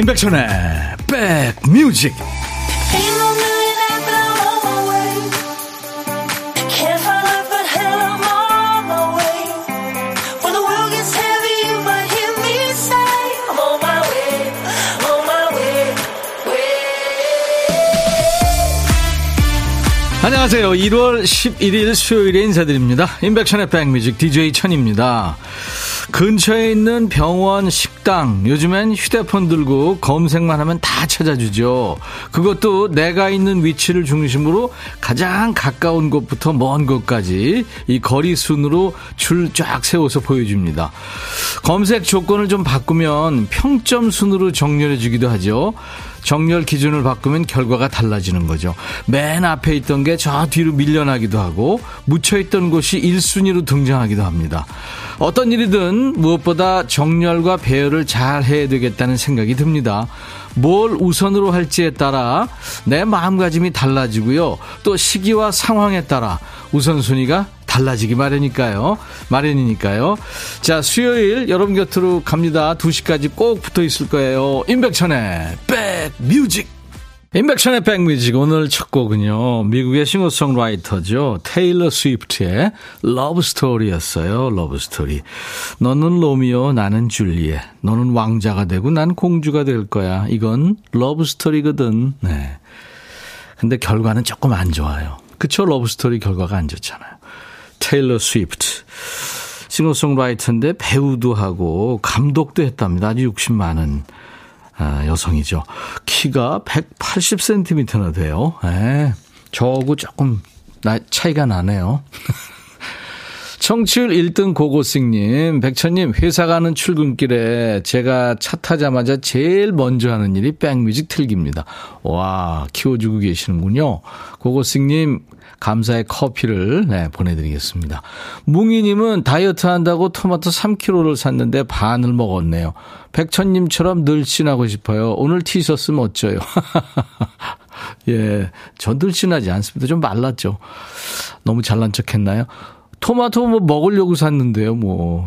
임백천의 백뮤직. 안녕하세요. 2월 11일 수요일에 인사드립니다. 임백천의 백뮤직 DJ 천입니다. 근처에 있는 병원, 식당, 요즘엔 휴대폰 들고 검색만 하면 다 찾아주죠. 그것도 내가 있는 위치를 중심으로 가장 가까운 곳부터 먼 곳까지 이 거리 순으로 줄 쫙 세워서 보여줍니다. 검색 조건을 좀 바꾸면 평점 순으로 정렬해 주기도 하죠. 정렬 기준을 바꾸면 결과가 달라지는 거죠. 맨 앞에 있던 게 저 뒤로 밀려나기도 하고 묻혀있던 곳이 1순위로 등장하기도 합니다. 어떤 일이든 무엇보다 정렬과 배열을 잘 해야 되겠다는 생각이 듭니다. 뭘 우선으로 할지에 따라 내 마음가짐이 달라지고요. 또 시기와 상황에 따라 우선순위가 달라지기 마련이니까요. 자, 수요일 여러분 곁으로 갑니다. 2시까지 꼭 붙어 있을 거예요. 임백천의 백뮤직. 임백천의 백뮤직 오늘 첫 곡은요. 미국의 싱어송라이터죠. 테일러 스위프트의 러브스토리였어요. 러브스토리. 너는 로미오, 나는 줄리엣. 너는 왕자가 되고 난 공주가 될 거야. 이건 러브스토리거든. 네. 근데 결과는 조금 안 좋아요. 그쵸? 러브스토리 결과가 안 좋잖아요. 테일러 스위프트, 싱어송라이터인데 배우도 하고 감독도 했답니다. 아주 60만 원 여성이죠. 키가 180cm나 돼요. 에, 저하고 조금 차이가 나네요. 청취율 1등 고고싱님, 백천님, 회사 가는 출근길에 제가 차 타자마자 제일 먼저 하는 일이 백뮤직 틀기입니다. 와, 키워주고 계시는군요. 고고싱님, 감사의 커피를 보내드리겠습니다. 뭉이님은 다이어트 한다고 토마토 3kg를 샀는데 반을 먹었네요. 백천님처럼 늘씬하고 싶어요. 오늘 티셔츠면 어쩌요? 예, 전 늘씬하지 않습니다. 좀 말랐죠. 너무 잘난 척했나요? 토마토 먹으려고 샀는데요.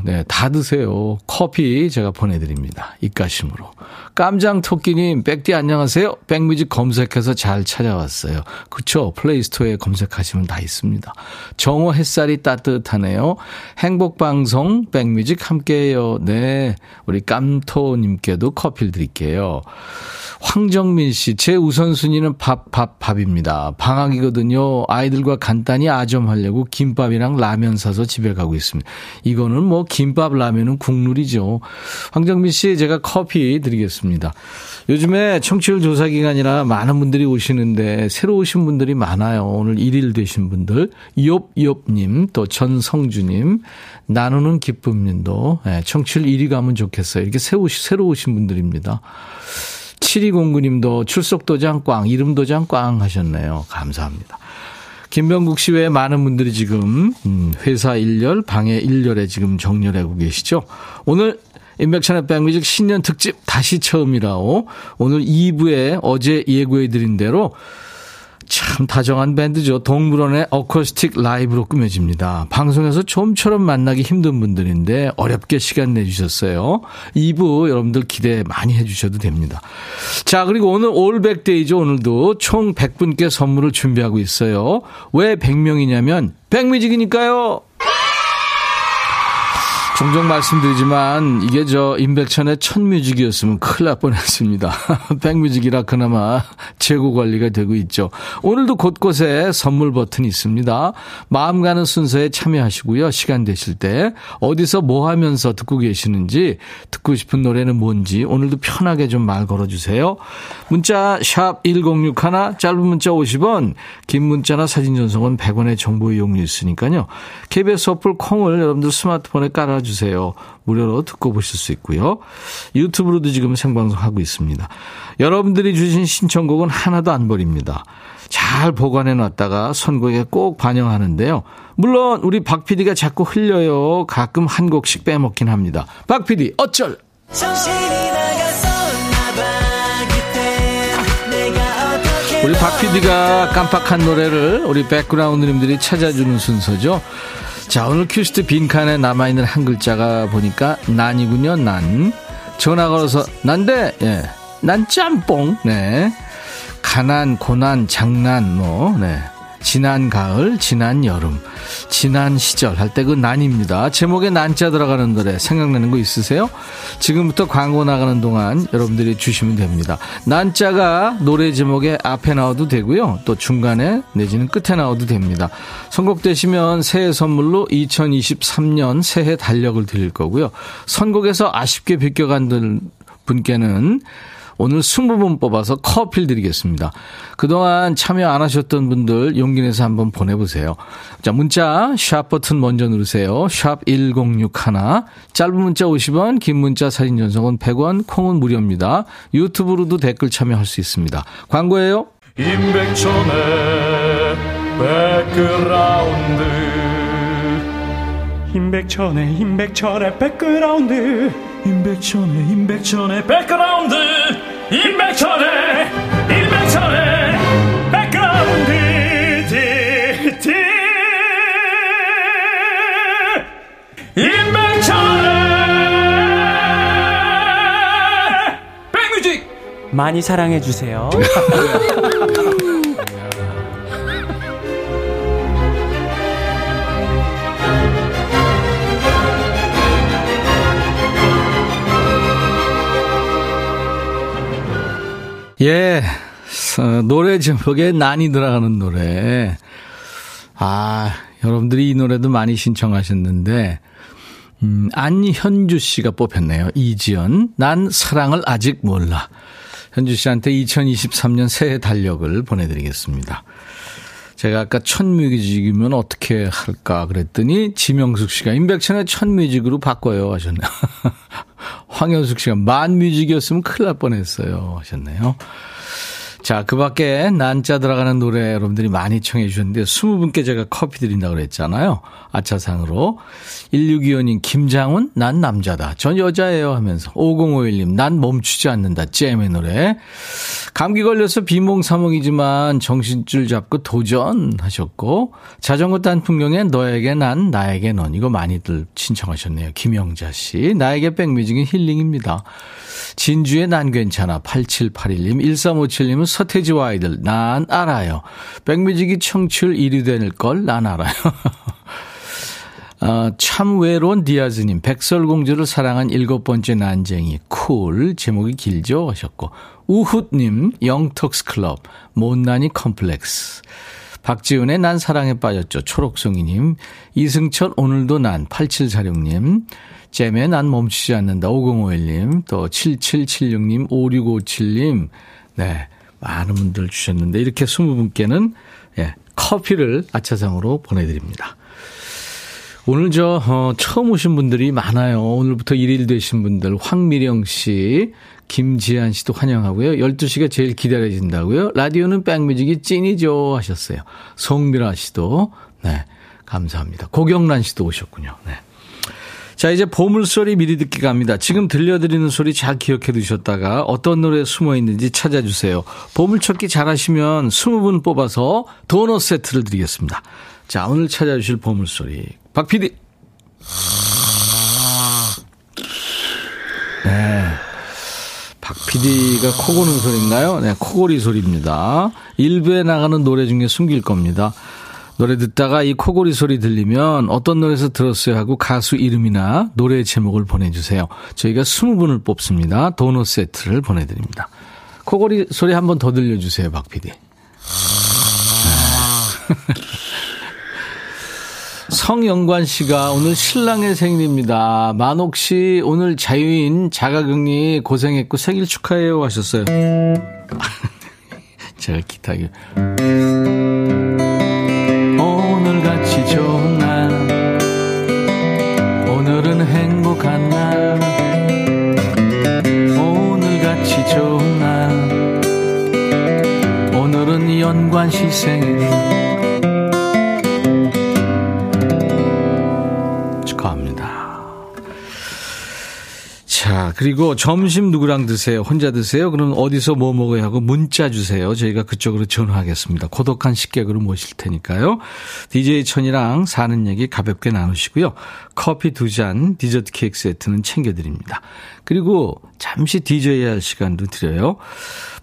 네, 다 드세요. 커피 제가 보내드립니다. 입가심으로. 깜장토끼님, 백디 안녕하세요. 백뮤직 검색해서 잘 찾아왔어요. 그쵸? 플레이스토어에 검색하시면 다 있습니다. 정오 햇살이 따뜻하네요. 행복방송 백뮤직 함께해요. 네, 우리 깜토님께도 커피를 드릴게요. 황정민 씨, 제 우선순위는 밥입니다. 방학이거든요. 아이들과 간단히 아점하려고 김밥이랑 라면 사서 집에 가고 있습니다. 이거는 김밥, 라면은 국룰이죠. 황정민 씨, 제가 커피 드리겠습니다. 요즘에 청취율 조사 기간이라 많은 분들이 오시는데 새로 오신 분들이 많아요. 오늘 1일 되신 분들, 이옵님, 또 전성주님, 나누는 기쁨님도 청취율 1위 가면 좋겠어요. 이렇게 새로 오신 분들입니다. 7209님도 출석도장 꽝, 이름도장 꽝 하셨네요. 감사합니다. 김병국 씨 외에 많은 분들이 지금 회사 일렬, 방에 일렬에 지금 정렬하고 계시죠. 오늘 임백천의 백뮤직 신년 특집 다시 처음이라오. 오늘 2부에 어제 예고해드린 대로 참 다정한 밴드죠. 동물원의 어쿠스틱 라이브로 꾸며집니다. 방송에서 좀처럼 만나기 힘든 분들인데 어렵게 시간 내주셨어요. 2부 여러분들 기대 많이 해주셔도 됩니다. 자, 그리고 오늘 올백데이죠. 오늘도 총 100분께 선물을 준비하고 있어요. 왜 100명이냐면 백뮤직이니까요. 종종 말씀드리지만 이게 임백천의 첫 뮤직이었으면 큰일 날 뻔했습니다. 백뮤직이라 그나마 재고 관리가 되고 있죠. 오늘도 곳곳에 선물 버튼이 있습니다. 마음 가는 순서에 참여하시고요. 시간 되실 때 어디서 뭐 하면서 듣고 계시는지, 듣고 싶은 노래는 뭔지 오늘도 편하게 좀 말 걸어주세요. 문자 샵 1061, 짧은 문자 50원, 긴 문자나 사진 전송은 100원의 정보 이용료 있으니까요. KBS 어플 콩을 여러분들 스마트폰에 깔아 주세요. 무료로 듣고 보실 수 있고요. 유튜브로도 지금 생방송하고 있습니다. 여러분들이 주신 신청곡은 하나도 안 버립니다. 잘 보관해놨다가 선곡에 꼭 반영하는데요. 물론 우리 박 PD가 자꾸 흘려요. 가끔 한 곡씩 빼먹긴 합니다. 박 PD 어쩔. 우리 박 PD가 깜빡한 노래를 우리 백그라운드님들이 찾아주는 순서죠. 자, 오늘 큐시트 빈칸에 남아있는 한 글자가 보니까 난이군요. 난. 전화 걸어서 난데, 예, 난 짬뽕. 네. 가난, 고난, 장난, 뭐, 네. 지난 가을, 지난 여름, 지난 시절 할 때 그 난입니다. 제목에 난자 들어가는 노래 생각나는 거 있으세요? 지금부터 광고 나가는 동안 여러분들이 주시면 됩니다. 난자가 노래 제목에 앞에 나와도 되고요. 또 중간에 내지는 끝에 나와도 됩니다. 선곡되시면 새해 선물로 2023년 새해 달력을 드릴 거고요. 선곡에서 아쉽게 비껴간 분께는 오늘 20분 뽑아서 커피를 드리겠습니다. 그동안 참여 안 하셨던 분들 용기 내서 한번 보내보세요. 자, 문자 샵 버튼 먼저 누르세요. 샵 1061, 짧은 문자 50원, 긴 문자 사진 전송은 100원, 콩은 무료입니다. 유튜브로도 댓글 참여할 수 있습니다. 광고예요. 임백천의 백그라운드, 임백천의 백그라운드, 임백천의 백그라운드, 임백천의 백그라운드, 임백천의 백뮤직 많이 사랑해 주세요. 예, 노래 제목에 난이 들어가는 노래. 아, 여러분들이 이 노래도 많이 신청하셨는데, 안현주 씨가 뽑혔네요. 이지연, 난 사랑을 아직 몰라. 현주 씨한테 2023년 새해 달력을 보내드리겠습니다. 제가 아까 천뮤직이면 어떻게 할까 그랬더니 지명숙 씨가 임백천의 천뮤직으로 바꿔요 하셨네요. 황현숙 씨가 만뮤직이었으면 큰일 날 뻔했어요 하셨네요. 자, 그 밖에 난자 들어가는 노래 여러분들이 많이 청해 주셨는데 20분께 제가 커피 드린다고 그랬잖아요. 아차상으로 1625님 김장훈 난 남자다. 전 여자예요 하면서 5051님 난 멈추지 않는다. 잼의 노래. 감기 걸려서 비몽사몽이지만 정신줄 잡고 도전하셨고 자전거 탄 풍경에 너에게 난 나에게 넌 이거 많이들 신청하셨네요. 김영자 씨 나에게 백뮤직은 힐링입니다. 진주의 난 괜찮아. 8781님 1357님은 서태지와 아이들 난 알아요. 백뮤직이 청취율 1위 될걸 난 알아요. 참 외로운 디아즈님 백설공주를 사랑한 7번째 난쟁이 쿨 제목이 길죠 하셨고 우훗님 영턱스클럽 못난이 컴플렉스 박지훈의 난 사랑에 빠졌죠 초록송이님 이승철 오늘도 난 8746님 잼에 난 멈추지 않는다 5051님 또 7776님 5657님 네 많은 분들 주셨는데 이렇게 20분께는 예, 커피를 아차상으로 보내드립니다. 오늘 처음 오신 분들이 많아요. 오늘부터 1일 되신 분들 황미령 씨, 김지한 씨도 환영하고요. 12시가 제일 기다려진다고요. 라디오는 백뮤직이 찐이죠 하셨어요. 송미라 씨도 네 감사합니다. 고경란 씨도 오셨군요. 네. 자, 이제 보물소리 미리 듣기 갑니다. 지금 들려드리는 소리 잘 기억해 두셨다가 어떤 노래에 숨어 있는지 찾아주세요. 보물찾기 잘하시면 20분 뽑아서 도넛 세트를 드리겠습니다. 자, 오늘 찾아주실 보물소리 박 PD. 네, 박 PD가 코 고는 소리인가요? 네, 코골이 소리입니다. 일부에 나가는 노래 중에 숨길 겁니다. 노래 듣다가 이 코골이 소리 들리면 어떤 노래에서 들었어요 하고 가수 이름이나 노래 제목을 보내주세요. 저희가 20분을 뽑습니다. 도넛 세트를 보내드립니다. 코골이 소리 한 번 더 들려주세요, 박 PD. 성영관 씨가 오늘 신랑의 생일입니다. 만옥 씨 오늘 자유인 자가격리 고생했고 생일 축하해요 하셨어요. 제가 기타기 오늘같이 좋은 날 오늘은 행복한 날 오늘같이 좋은 날 오늘은 연관 씨 생일 자, 그리고 점심 누구랑 드세요? 혼자 드세요? 그럼 어디서 뭐 먹어야 하고 문자 주세요. 저희가 그쪽으로 전화하겠습니다. 고독한 식객으로 모실 테니까요. DJ 천이랑 사는 얘기 가볍게 나누시고요. 커피 2잔, 디저트 케이크 세트는 챙겨드립니다. 그리고 잠시 DJ 할 시간도 드려요.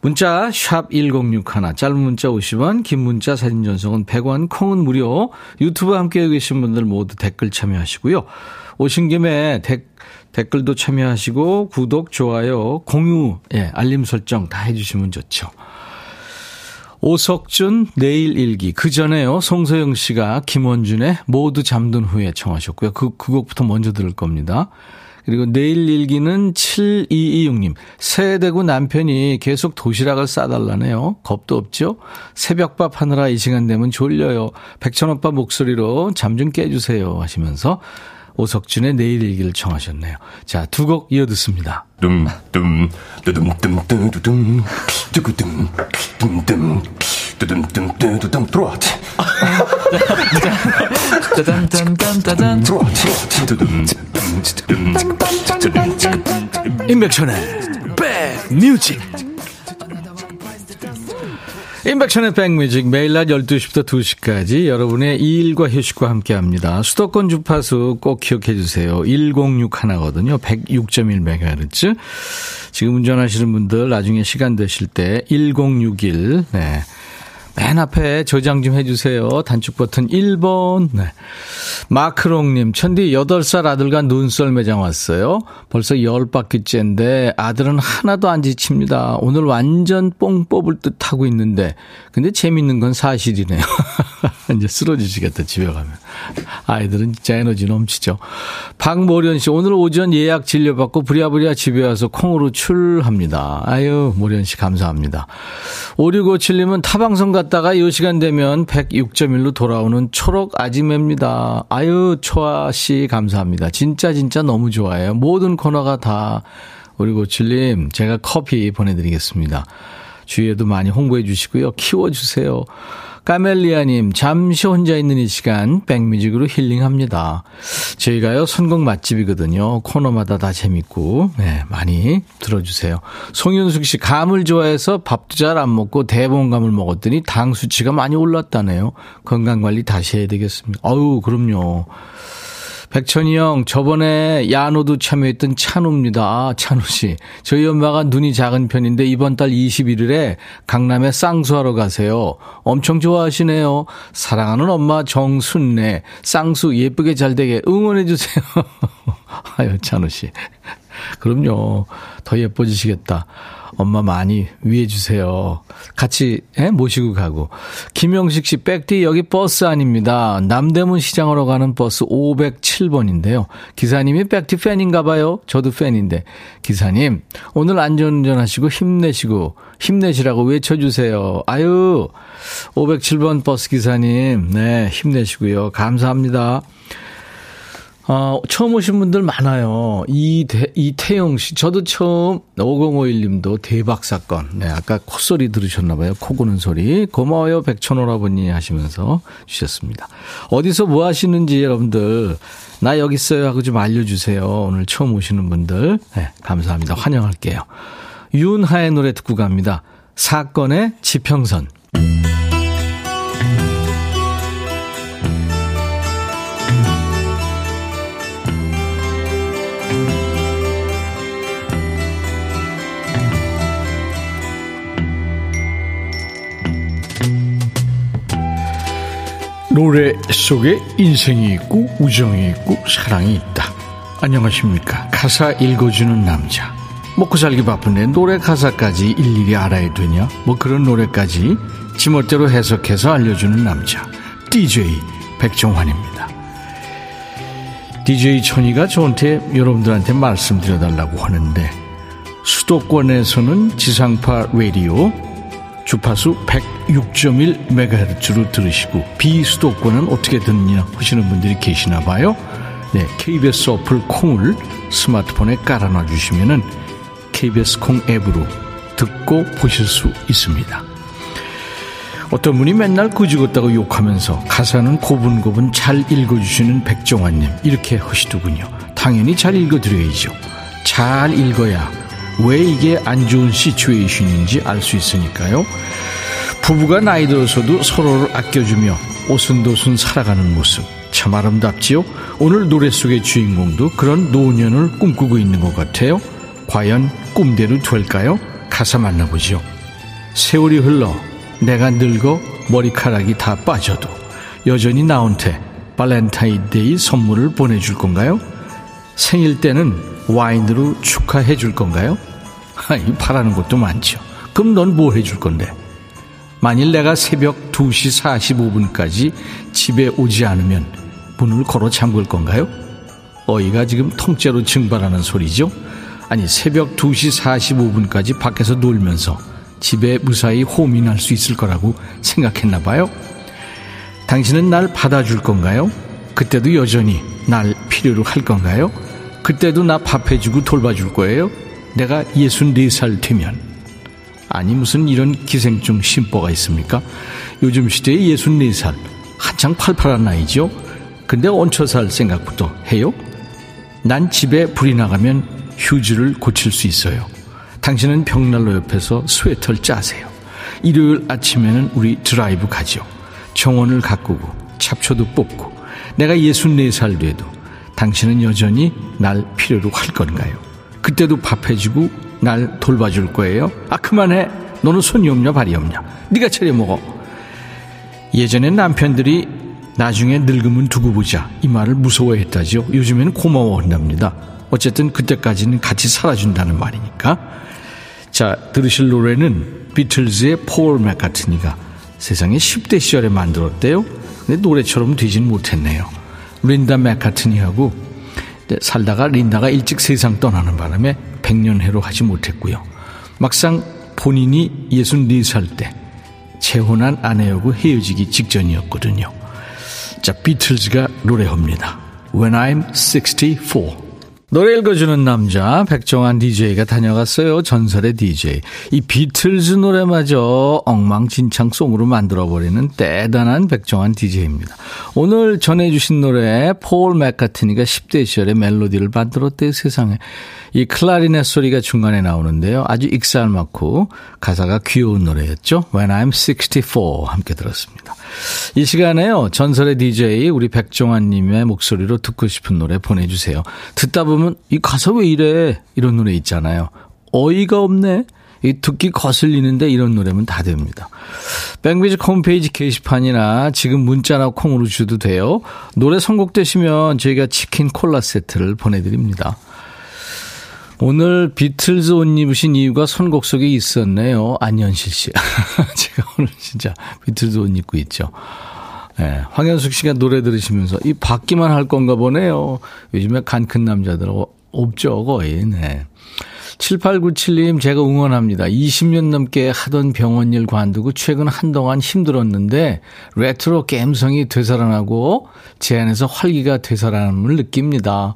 문자 샵 1061, 짧은 문자 50원, 긴 문자 사진 전송은 100원, 콩은 무료. 유튜브 함께 계신 분들 모두 댓글 참여하시고요. 오신 김에 댓글도 참여하시고 구독, 좋아요, 공유, 알림 설정 다 해주시면 좋죠. 오석준 내일 일기, 그 전에요 송소영 씨가 김원준의 모두 잠든 후에 청하셨고요. 그 곡부터 먼저 들을 겁니다. 그리고 내일 일기는 7226님. 세대고 남편이 계속 도시락을 싸달라네요. 겁도 없죠? 새벽밥 하느라 이 시간 되면 졸려요. 백천오빠 목소리로 잠 좀 깨주세요 하시면서 오석준의 내일 일기를 청하셨네요. 자, 두 곡 이어 듣습니다. 임백천의 백뮤직. 임백천의 백뮤직, 매일 낮 12시부터 2시까지 여러분의 일과 휴식과 함께합니다. 수도권 주파수 꼭 기억해 주세요. 106 하나거든요. 106.1MHz. 지금 운전하시는 분들 나중에 시간 되실 때 1061, 네, 맨 앞에 저장 좀 해주세요. 단축 버튼 1번. 네. 마크롱님, 천디 8살 아들과 눈썰 매장 왔어요. 벌써 10바퀴째인데 아들은 하나도 안 지칩니다. 오늘 완전 뽕 뽑을 듯 하고 있는데, 근데 재밌는 건 사실이네요. 이제 쓰러지시겠다, 집에 가면. 아이들은 진짜 에너지 넘치죠. 박모련 씨, 오늘 오전 예약 진료받고 부랴부랴 집에 와서 콩으로 출합니다. 아유, 모련 씨 감사합니다. 5657님은 타방송 갔다가 이 시간 되면 106.1로 돌아오는 초록 아지매입니다. 아유, 초아 씨 감사합니다. 진짜 진짜 너무 좋아해요. 모든 코너가 다. 5657님, 제가 커피 보내드리겠습니다. 주위에도 많이 홍보해 주시고요. 키워주세요. 까멜리아님, 잠시 혼자 있는 이 시간 백뮤직으로 힐링합니다. 저희가요 선곡 맛집이거든요. 코너마다 다 재밌고, 네, 많이 들어주세요. 송윤숙 씨, 감을 좋아해서 밥도 잘 안 먹고 대봉감을 먹었더니 당 수치가 많이 올랐다네요. 건강관리 다시 해야 되겠습니다. 어우, 그럼요. 백천이 형, 저번에 야노도 참여했던 찬우입니다. 아, 찬우 씨, 저희 엄마가 눈이 작은 편인데 이번 달 21일에 강남에 쌍수하러 가세요. 엄청 좋아하시네요. 사랑하는 엄마 정순네, 쌍수 예쁘게 잘되게 응원해 주세요. 아유, 찬우 씨, 그럼요. 더 예뻐지시겠다. 엄마 많이 위해 주세요. 같이 모시고 가고. 김영식 씨, 백디 여기 버스 아닙니다. 남대문 시장으로 가는 버스 507번인데요. 기사님이 백디 팬인가 봐요. 저도 팬인데. 기사님, 오늘 안전운전하시고 힘내시라고 외쳐주세요. 아유, 507번 버스 기사님, 네, 힘내시고요. 감사합니다. 처음 오신 분들 많아요. 이태용 씨, 저도 처음. 5051님도 대박 사건. 네, 아까 콧소리 들으셨나봐요. 코 고는 소리. 고마워요, 백천오라버니 하시면서 주셨습니다. 어디서 뭐 하시는지 여러분들, 나 여기 있어요 하고 좀 알려주세요. 오늘 처음 오시는 분들, 네, 감사합니다. 환영할게요. 윤하의 노래 듣고 갑니다. 사건의 지평선. 노래 속에 인생이 있고 우정이 있고 사랑이 있다. 안녕하십니까, 가사 읽어주는 남자. 먹고 살기 바쁜데 노래 가사까지 일일이 알아야 되냐, 뭐 그런 노래까지 지멋대로 해석해서 알려주는 남자, DJ 백종환입니다. DJ 천이가 저한테 여러분들한테 말씀드려달라고 하는데, 수도권에서는 지상파 라디오 주파수 106.1MHz로 들으시고, 비수도권은 어떻게 듣느냐 하시는 분들이 계시나 봐요. 네, KBS 어플 콩을 스마트폰에 깔아놔 주시면은 KBS 콩 앱으로 듣고 보실 수 있습니다. 어떤 분이 맨날 꾸지었다고 욕하면서 가사는 고분고분 잘 읽어주시는 백종환님, 이렇게 하시더군요. 당연히 잘 읽어드려야죠. 잘 읽어야 왜 이게 안 좋은 시츄에이션인지 알 수 있으니까요. 부부가 나이 들어서도 서로를 아껴주며 오순도순 살아가는 모습 참 아름답지요. 오늘 노래 속의 주인공도 그런 노년을 꿈꾸고 있는 것 같아요. 과연 꿈대로 될까요? 가사 만나보죠. 세월이 흘러 내가 늙어 머리카락이 다 빠져도 여전히 나한테 발렌타인데이 선물을 보내줄 건가요? 생일 때는 와인으로 축하해 줄 건가요? 아니, 바라는 것도 많죠. 그럼 넌 뭐 해줄 건데? 만일 내가 새벽 2시 45분까지 집에 오지 않으면 문을 걸어 잠글 건가요? 어이가 지금 통째로 증발하는 소리죠. 아니, 새벽 2시 45분까지 밖에서 놀면서 집에 무사히 호민할 수 있을 거라고 생각했나 봐요. 당신은 날 받아줄 건가요? 그때도 여전히 날 필요로 할 건가요? 그때도 나 밥해주고 돌봐줄 거예요? 내가 64살 되면. 아니, 무슨 이런 기생충 심보가 있습니까? 요즘 시대에 64살 한창 팔팔한 나이죠. 근데 얹혀 살 생각부터 해요? 난 집에 불이 나가면 휴지를 고칠 수 있어요. 당신은 벽난로 옆에서 스웨터를 짜세요. 일요일 아침에는 우리 드라이브 가죠. 정원을 가꾸고 잡초도 뽑고. 내가 64살 돼도 당신은 여전히 날 필요로 할 건가요? 그때도 밥해주고 날 돌봐줄 거예요? 아, 그만해. 너는 손이 없냐 발이 없냐. 네가 차려 먹어. 예전엔 남편들이 나중에 늙으면 두고 보자 이 말을 무서워했다죠. 요즘에는 고마워한답니다. 어쨌든 그때까지는 같이 살아준다는 말이니까. 자, 들으실 노래는 비틀즈의 폴 맥카트니가 세상에 10대 시절에 만들었대요. 근데 노래처럼 되진 못했네요. 린다 맥카트니하고 살다가 린다가 일찍 세상 떠나는 바람에 백년해로 하지 못했고요. 막상 본인이 64살 때 재혼한 아내하고 헤어지기 직전이었거든요. 자, 비틀즈가 노래합니다. When I'm 64. 노래 읽어주는 남자 백종환 DJ가 다녀갔어요. 전설의 DJ. 이 비틀즈 노래마저 엉망진창송으로 만들어버리는 대단한 백종환 DJ입니다. 오늘 전해주신 노래 폴 맥카트니가 10대 시절에 멜로디를 만들었대요. 세상에. 이 클라리넷 소리가 중간에 나오는데요. 아주 익살맞고 가사가 귀여운 노래였죠. When I'm 64 함께 들었습니다. 이 시간에요. 전설의 DJ 우리 백종환님의 목소리로 듣고 싶은 노래 보내주세요. 듣다 보면 이 가사 왜 이래 이런 노래 있잖아요. 어이가 없네. 이 듣기 거슬리는데 이런 노래면 다 됩니다. 뱅비즈 홈페이지 게시판이나 지금 문자나 콩으로 주셔도 돼요. 노래 선곡되시면 저희가 치킨 콜라 세트를 보내드립니다. 오늘 비틀즈 옷 입으신 이유가 선곡 속에 있었네요. 안현실 씨. 제가 오늘 진짜 비틀즈 옷 입고 있죠. 네, 황현숙 씨가 노래 들으시면서 이 받기만 할 건가 보네요. 요즘에 간 큰 남자들 없죠 거의. 네. 7897님 제가 응원합니다. 20년 넘게 하던 병원 일 관두고 최근 한동안 힘들었는데 레트로 감성이 되살아나고 제 안에서 활기가 되살아남을 느낍니다.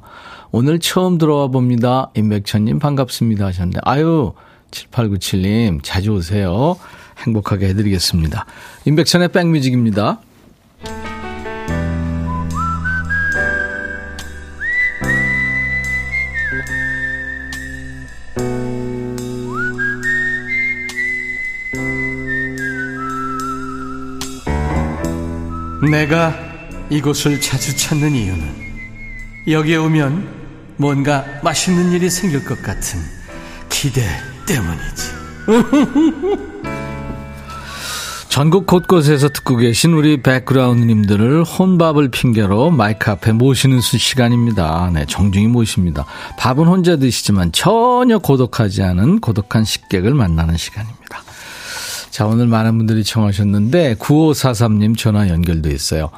오늘 처음 들어와 봅니다. 임백천님 반갑습니다 하셨는데, 아유 7897님 자주 오세요. 행복하게 해드리겠습니다. 임백천의 백뮤직입니다. 내가 이곳을 자주 찾는 이유는 여기에 오면 뭔가 맛있는 일이 생길 것 같은 기대 때문이지. 전국 곳곳에서 듣고 계신 우리 백그라운드님들을 혼밥을 핑계로 마이크 앞에 모시는 시간입니다. 네, 정중히 모십니다. 밥은 혼자 드시지만 전혀 고독하지 않은 고독한 식객을 만나는 시간입니다. 자, 오늘 많은 분들이 청하셨는데 9543님 전화 연결돼 있어요.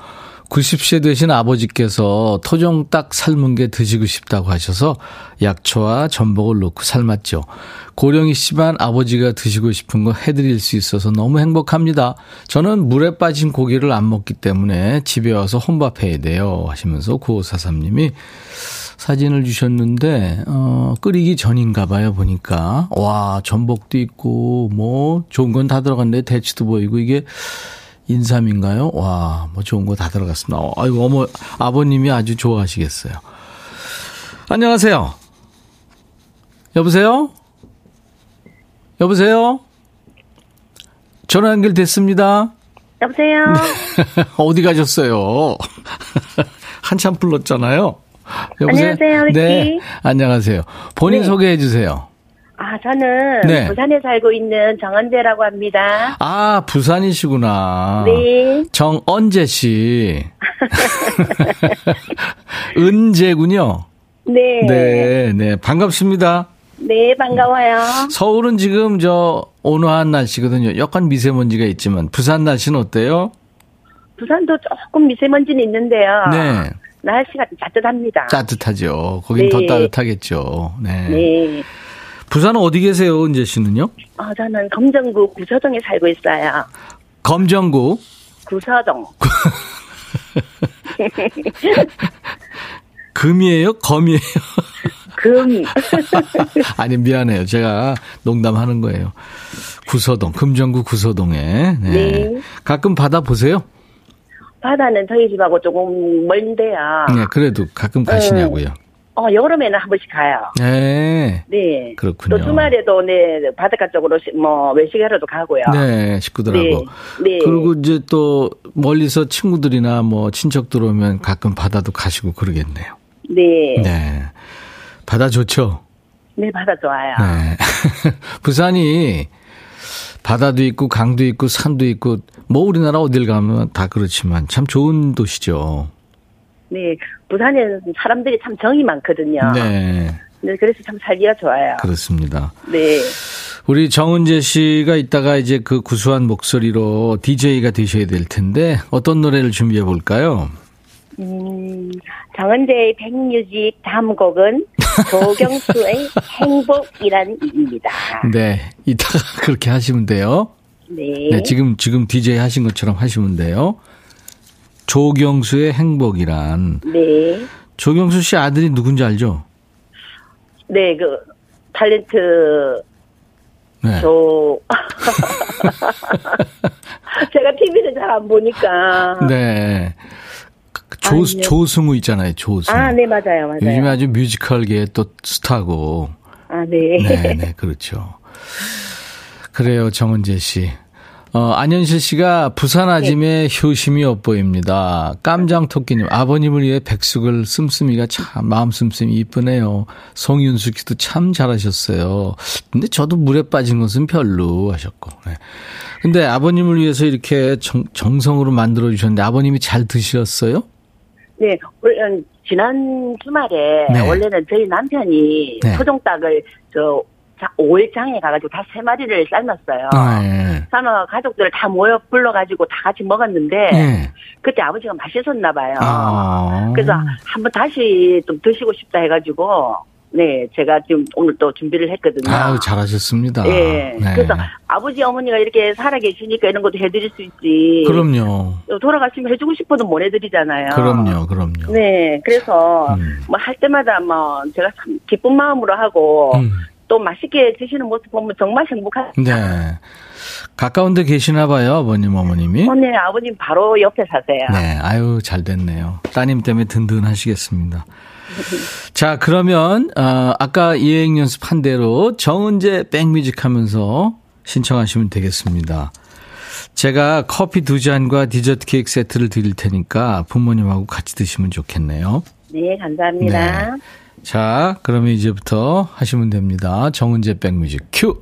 90세 되신 아버지께서 토종 딱 삶은 게 드시고 싶다고 하셔서 약초와 전복을 넣고 삶았죠. 고령이시지만 아버지가 드시고 싶은 거 해드릴 수 있어서 너무 행복합니다. 저는 물에 빠진 고기를 안 먹기 때문에 집에 와서 혼밥해야 돼요 하시면서 9543님이 사진을 주셨는데 끓이기 전인가 봐요. 보니까 와, 전복도 있고 뭐 좋은 건 다 들어갔는데 대추도 보이고 이게 인삼인가요? 와, 뭐 좋은 거 다 들어갔습니다. 아이고, 어머, 아버님이 아주 좋아하시겠어요. 안녕하세요. 여보세요? 여보세요? 전화 연결됐습니다. 여보세요? 네. 어디 가셨어요? 한참 불렀잖아요. 여보세요? 안녕하세요. 네. 네. 안녕하세요. 본인 네. 소개해 주세요. 아, 저는 네. 부산에 살고 있는 정은재라고 합니다. 아, 부산이시구나. 네. 정은재 씨. 은재군요. 네. 네, 네. 반갑습니다. 네, 반가워요. 서울은 지금 저 온화한 날씨거든요. 약간 미세먼지가 있지만 부산 날씨는 어때요? 부산도 조금 미세먼지는 있는데요. 네. 날씨가 따뜻합니다. 따뜻하죠. 거긴 네. 더 따뜻하겠죠. 네. 네. 부산은 어디 계세요, 은재 씨는요? 저는 검정구 구서동에 살고 있어요. 검정구? 구서동. 금이에요? 검이에요? 금. 아니, 미안해요. 제가 농담하는 거예요. 구서동, 금정구 구서동에. 네. 네. 가끔 바다 보세요? 바다는 저희 집하고 조금 먼데요. 네, 그래도 가끔 가시냐고요. 여름에는 한 번씩 가요. 네. 네. 그렇군요. 또 주말에도, 네, 바닷가 쪽으로, 외식하러도 가고요. 네, 식구들하고. 네. 그리고 이제 또, 멀리서 친구들이나 친척들 오면 가끔 바다도 가시고 그러겠네요. 네. 네. 바다 좋죠? 네, 바다 좋아요. 네. 부산이 바다도 있고, 강도 있고, 산도 있고, 우리나라 어딜 가면 다 그렇지만 참 좋은 도시죠. 네, 부산에는 사람들이 참 정이 많거든요. 네. 네, 그래서 참 살기가 좋아요. 그렇습니다. 네. 우리 정은재 씨가 이따가 이제 그 구수한 목소리로 DJ가 되셔야 될 텐데, 어떤 노래를 준비해 볼까요? 정은재의 백뮤직 다음 곡은 조경수의 행복이란 입니다. 네, 이따가 그렇게 하시면 돼요. 네. 네, 지금 DJ 하신 것처럼 하시면 돼요. 조경수의 행복이란. 네. 조경수 씨 아들이 누군지 알죠? 네, 탤런트. 네. 제가 TV를 잘 안 보니까. 네. 조승우 있잖아요, 조승우. 아, 네, 맞아요. 요즘에 아주 뮤지컬계의 또 스타고. 아, 네. 네, 네, 그렇죠. 그래요, 정은재 씨. 안현실 씨가 부산 아짐의 효심이 엿보입니다. 깜장토끼님, 아버님을 위해 백숙을 씀씀이가 참 마음 씀씀이 이쁘네요. 송윤수 씨도 참 잘하셨어요. 근데 저도 물에 빠진 것은 별로 하셨고. 네. 근데 아버님을 위해서 이렇게 정성으로 만들어주셨는데 아버님이 잘 드셨어요? 네, 지난 주말에 네. 원래는 저희 남편이 네. 토종닭을 5일장에 가가지고 다 3마리를 삶았어요. 아, 예. 삶아 가족들을 다 모여 불러가지고 다 같이 먹었는데 예. 그때 아버지가 맛있었나 봐요. 아. 그래서 한번 다시 좀 드시고 싶다 해가지고 네 제가 지금 오늘 또 준비를 했거든요. 아유, 잘하셨습니다. 네. 네. 그래서 아버지 어머니가 이렇게 살아계시니까 이런 것도 해드릴 수 있지. 그럼요. 돌아가시면 해주고 싶어도 못 해드리잖아요. 그럼요. 네. 그래서 할 때마다 제가 참 기쁜 마음으로 하고. 또 맛있게 드시는 모습 보면 정말 행복하죠. 네. 가까운 데 계시나 봐요, 아버님, 어머님이. 네, 아버님 바로 옆에 사세요. 네, 아유, 잘 됐네요. 따님 때문에 든든하시겠습니다. 자, 그러면, 아까 예행 연습한 대로 정은재 백뮤직 하면서 신청하시면 되겠습니다. 제가 커피 2잔과 디저트 케이크 세트를 드릴 테니까 부모님하고 같이 드시면 좋겠네요. 네, 감사합니다. 네. 자, 그러면 이제부터 하시면 됩니다. 정은재 백뮤직 큐.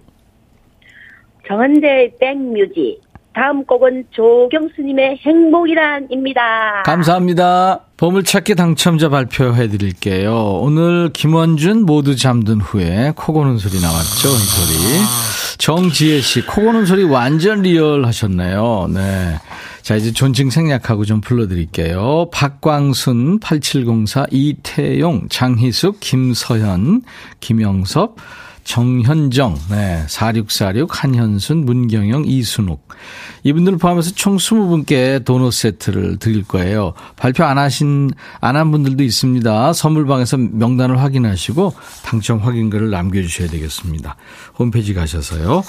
정은재 백뮤직 다음 곡은 조경수님의 행복이란입니다. 감사합니다. 보물찾기 당첨자 발표해드릴게요. 오늘 김원준 모두 잠든 후에 코 고는 소리 나왔죠. 이 소리. 정지혜씨 코 고는 소리 완전 리얼 하셨네요. 네. 자, 이제 존칭 생략하고 좀 불러드릴게요. 박광순, 8704, 이태용, 장희숙, 김서현, 김영섭, 정현정, 네, 4646, 한현순, 문경영, 이순욱. 이분들을 포함해서 총 20분께 도넛 세트를 드릴 거예요. 발표 안 한 분들도 있습니다. 선물방에서 명단을 확인하시고 당첨 확인글을 남겨주셔야 되겠습니다. 홈페이지 가셔서요.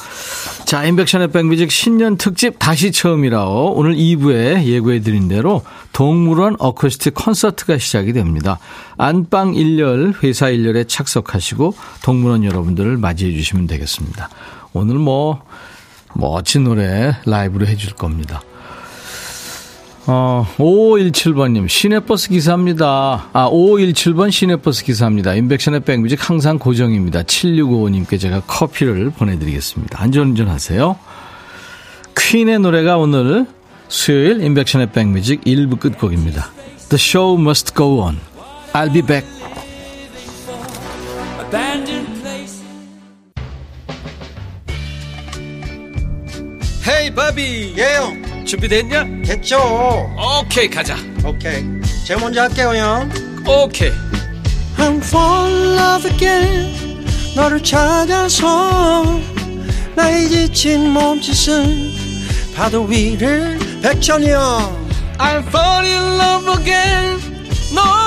자, 인백션의 백뮤직 신년 특집 다시 처음이라오. 오늘 2부에 예고해드린 대로 동물원 어쿠스틱 콘서트가 시작이 됩니다. 안방 1열, 회사 1열에 착석하시고 동물원 여러분들을 맞이해 주시면 되겠습니다. 오늘 멋진 노래 라이브로 해줄 겁니다. 5517번님, 시내버스 기사입니다. 5517번 시내버스 기사입니다. 인백션의 백뮤직 항상 고정입니다. 7655님께 제가 커피를 보내드리겠습니다. 안전운전 하세요. 퀸의 노래가 오늘 수요일 인백션의 백뮤직 1부 끝곡입니다. The show must go on. I'll be back. Hey, 바비. 예영. Yeah. 준비됐냐? 됐죠. 오케이, 가자. 오케이. 제가 먼저 할게요, 형. 오케이. I'm falling in love again. 너를 찾아서 나의 지친 몸짓은 파도 위를 백천이 형. I'm falling in love again. 너. No.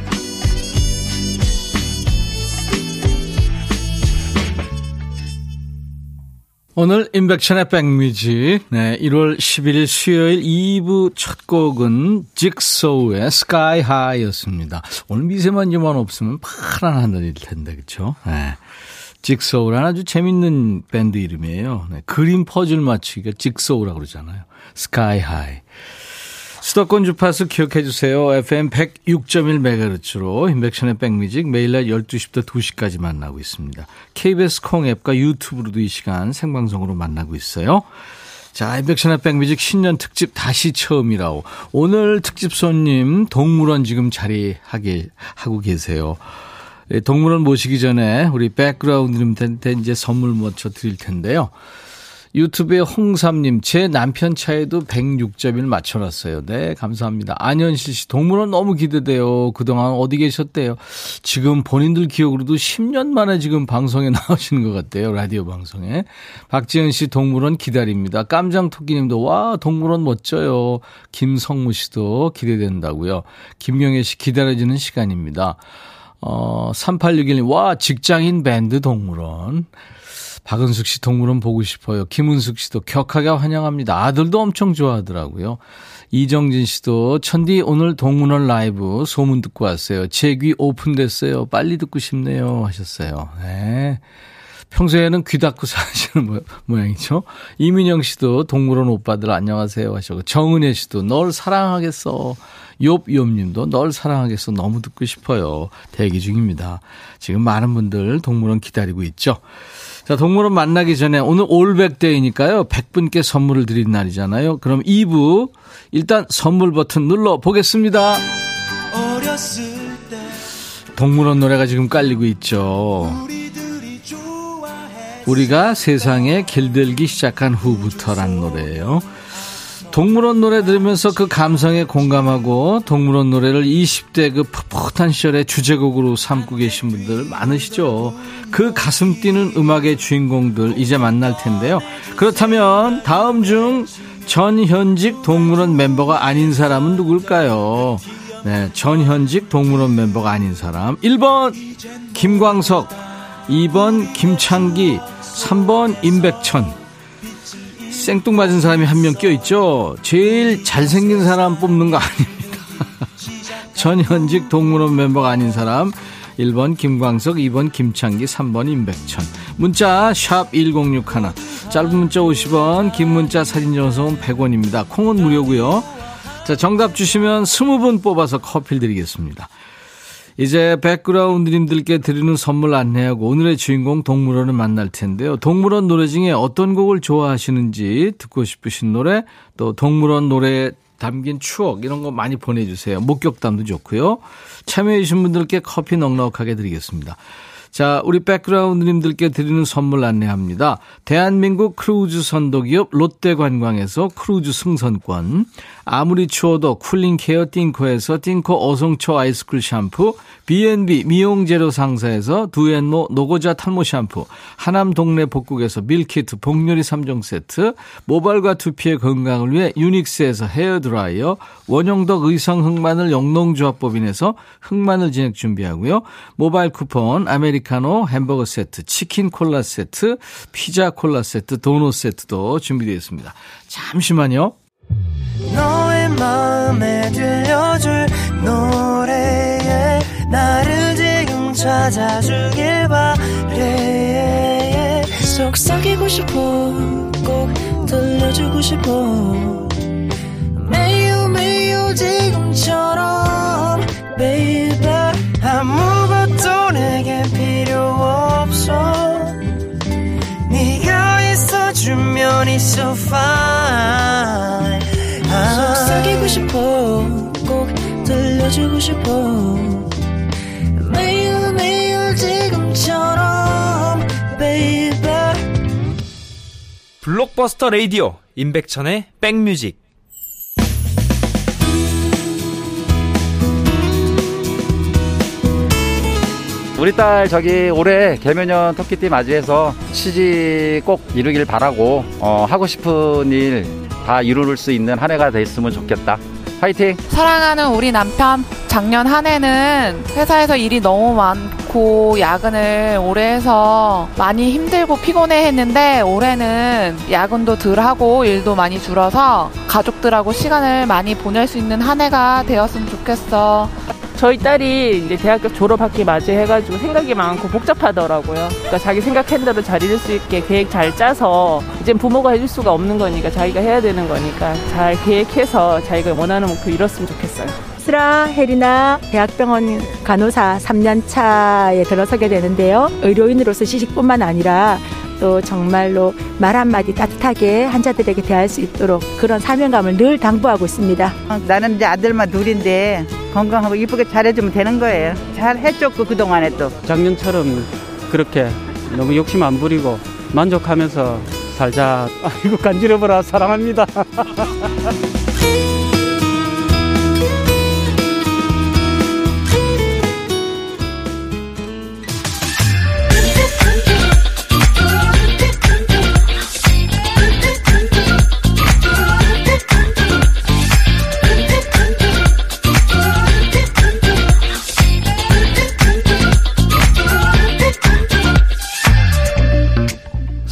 오늘 임백천의 백뮤직 1월 11일 수요일 2부 첫 곡은 직소우의 스카이 하이였습니다. 오늘 미세먼지만 없으면 파란 하늘일 텐데 그렇죠? 네. 직소우라는 아주 재밌는 밴드 이름이에요. 네, 그림 퍼즐 맞추기가 직소우라고 그러잖아요. 스카이 하이. 수도권 주파수 기억해 주세요. FM 106.1MHz로 인백션의 백뮤직 매일 낮 12시부터 2시까지 만나고 있습니다. KBS 콩 앱과 유튜브로도 이 시간 생방송으로 만나고 있어요. 자, 인백션의 백뮤직 신년 특집 다시 처음이라오. 오늘 특집 손님 동물원 지금 자리하고 계세요. 동물원 모시기 전에 우리 백그라운드님한테 이제 선물 먼저 드릴 텐데요. 유튜브에 홍삼님, 제 남편 차에도 106.1 맞춰놨어요. 네, 감사합니다. 안현실 씨, 동물원 너무 기대돼요. 그동안 어디 계셨대요? 지금 본인들 기억으로도 10년 만에 지금 방송에 나오시는 것 같대요. 라디오 방송에. 박지현 씨, 동물원 기다립니다. 깜장토끼님도 와, 동물원 멋져요. 김성무 씨도 기대된다고요. 김경혜 씨, 기다려지는 시간입니다. 3861님, 와, 직장인 밴드 동물원. 박은숙 씨 동물원 보고 싶어요. 김은숙 씨도 격하게 환영합니다. 아들도 엄청 좋아하더라고요. 이정진 씨도 천디 오늘 동물원 라이브 소문 듣고 왔어요. 제 귀 오픈됐어요. 빨리 듣고 싶네요. 하셨어요. 네. 평소에는 귀 닫고 사시는 모양이죠. 이민영 씨도 동물원 오빠들 안녕하세요 하시고, 정은혜 씨도 널 사랑하겠어. 욥님도 널 사랑하겠어. 너무 듣고 싶어요. 대기 중입니다. 지금 많은 분들 동물원 기다리고 있죠. 자, 동물원 만나기 전에 오늘 올백데이니까요. 100분께 선물을 드린 날이잖아요. 그럼 2부 일단 선물 버튼 눌러보겠습니다. 동물원 노래가 지금 깔리고 있죠. 우리가 세상에 길들기 시작한 후부터란 노래예요. 동물원 노래 들으면서 그 감성에 공감하고 동물원 노래를 20대 그 풋풋한 시절의 주제곡으로 삼고 계신 분들 많으시죠. 그 가슴 뛰는 음악의 주인공들 이제 만날 텐데요. 그렇다면 다음 중 전현직 동물원 멤버가 아닌 사람은 누굴까요? 네, 전현직 동물원 멤버가 아닌 사람. 1번 김광석, 2번 김창기, 3번 임백천. 생뚱맞은 사람이 한 명 껴있죠. 제일 잘생긴 사람 뽑는 거 아닙니다. 전현직 동물원 멤버가 아닌 사람 1번 김광석, 2번 김창기, 3번 임백천. 문자 샵 1061, 짧은 문자 50원, 긴 문자 사진 전송은 100원입니다. 콩은 무료고요. 자, 정답 주시면 20분 뽑아서 커피 드리겠습니다. 이제 백그라운드님들께 드리는 선물 안내하고 오늘의 주인공 동물원을 만날 텐데요. 동물원 노래 중에 어떤 곡을 좋아하시는지, 듣고 싶으신 노래, 또 동물원 노래에 담긴 추억 이런 거 많이 보내주세요. 목격담도 좋고요. 참여해주신 분들께 커피 넉넉하게 드리겠습니다. 자, 우리 백그라운드님들께 드리는 선물 안내합니다. 대한민국 크루즈 선도기업 롯데관광에서 크루즈 승선권, 아무리 추워도 쿨링케어 띵코에서 띵코 어성초 아이스쿨 샴푸, B&B 미용재료 상사에서 두앤모 노고자 탈모 샴푸, 하남 동네 복국에서 밀키트 복요리 3종 세트, 모발과 두피의 건강을 위해 유닉스에서 헤어드라이어, 원용덕 의성 흑마늘 영농조합법인에서 흑마늘 진액 준비하고요. 모바일 쿠폰, 아메리카노, 햄버거 세트, 치킨 콜라 세트, 피자 콜라 세트, 도넛 세트도 준비되어 있습니다. 잠시만요. 너의 마음에 들려줄 노래에 나를 지금 찾아주길 바래. 속삭이고 싶어, 꼭 들려주고 싶어. 매우 매우 지금처럼 baby, 아무것도 내게 필요 없어. 네가 있어주면 it's so fine. 속삭이고 싶어, 꼭 들려주고 싶어. 매우 매우 지금처럼 baby. 블록버스터 라디오 임백천의 백뮤직. 우리 딸 저기 올해 개묘년 토끼띠 맞이해서 취직 꼭 이루길 바라고, 하고 싶은 일 다 이룰 수 있는 한 해가 됐으면 좋겠다. 화이팅! 사랑하는 우리 남편, 작년 한 해는 회사에서 일이 너무 많고 야근을 오래 해서 많이 힘들고 피곤해 했는데, 올해는 야근도 덜 하고 일도 많이 줄어서 가족들하고 시간을 많이 보낼 수 있는 한 해가 되었으면 좋겠어. 저희 딸이 이제 대학교 졸업학기 맞이해가지고 생각이 많고 복잡하더라고요. 그러니까 자기 생각한대로 잘 이룰 수 있게 계획 잘 짜서, 이제 부모가 해줄 수가 없는 거니까 자기가 해야 되는 거니까 잘 계획해서 자기가 원하는 목표 이뤘으면 좋겠어요. 슬아, 혜리나 대학병원 간호사 3년 차에 들어서게 되는데요. 의료인으로서 시식뿐만 아니라 또 정말로 말 한마디 따뜻하게 환자들에게 대할 수 있도록 그런 사명감을 늘 당부하고 있습니다. 나는 이제 아들만 둘인데 건강하고 이쁘게 잘해주면 되는 거예요. 잘 해줬고 그동안에 또. 작년처럼 그렇게 너무 욕심 안 부리고 만족하면서 살자. 아이고 간지러워라. 사랑합니다.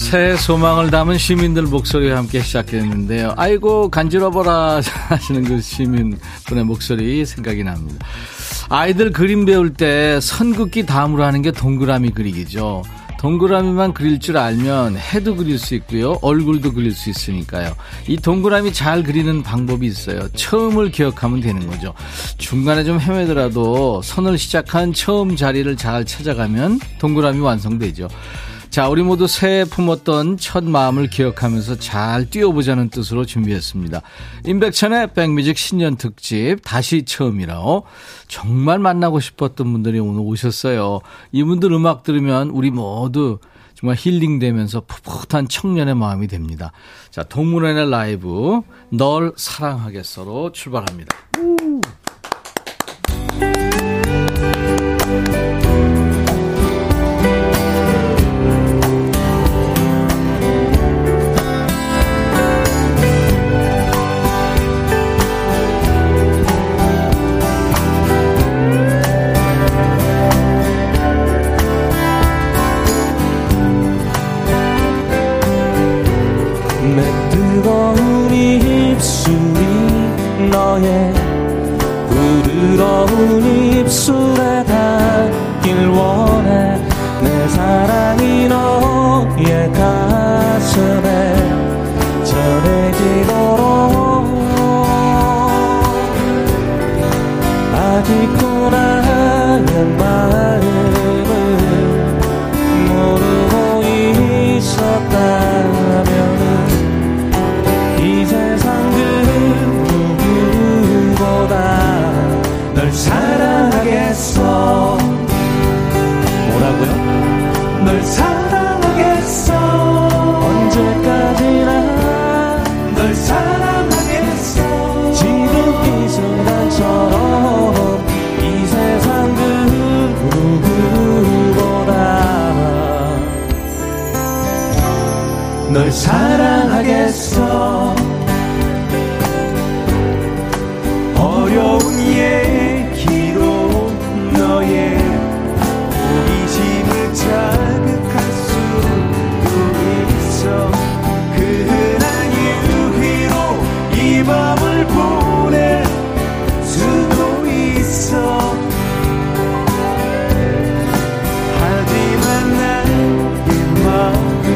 새해 소망을 담은 시민들 목소리와 함께 시작했는데요. 아이고 간지러워라 하시는 그 시민분의 목소리 생각이 납니다. 아이들 그림 배울 때 선긋기 다음으로 하는 게 동그라미 그리기죠. 동그라미만 그릴 줄 알면 해도 그릴 수 있고요, 얼굴도 그릴 수 있으니까요. 이 동그라미 잘 그리는 방법이 있어요. 처음을 기억하면 되는 거죠. 중간에 좀 헤매더라도 선을 시작한 처음 자리를 잘 찾아가면 동그라미 완성되죠. 자, 우리 모두 새해 품었던 첫 마음을 기억하면서 잘 뛰어보자는 뜻으로 준비했습니다. 임백천의 백뮤직 신년 특집 다시 처음이라오. 정말 만나고 싶었던 분들이 오늘 오셨어요. 이분들 음악 들으면 우리 모두 정말 힐링되면서 풋풋한 청년의 마음이 됩니다. 자, 동물원의 라이브 널 사랑하겠어로 출발합니다. 널 사랑하겠어. 어려운 얘기로 너의 호기심을 자극할 수도 있어. 그한 유희로 이 밤을 보낼 수도 있어. 하지만 나의 마음을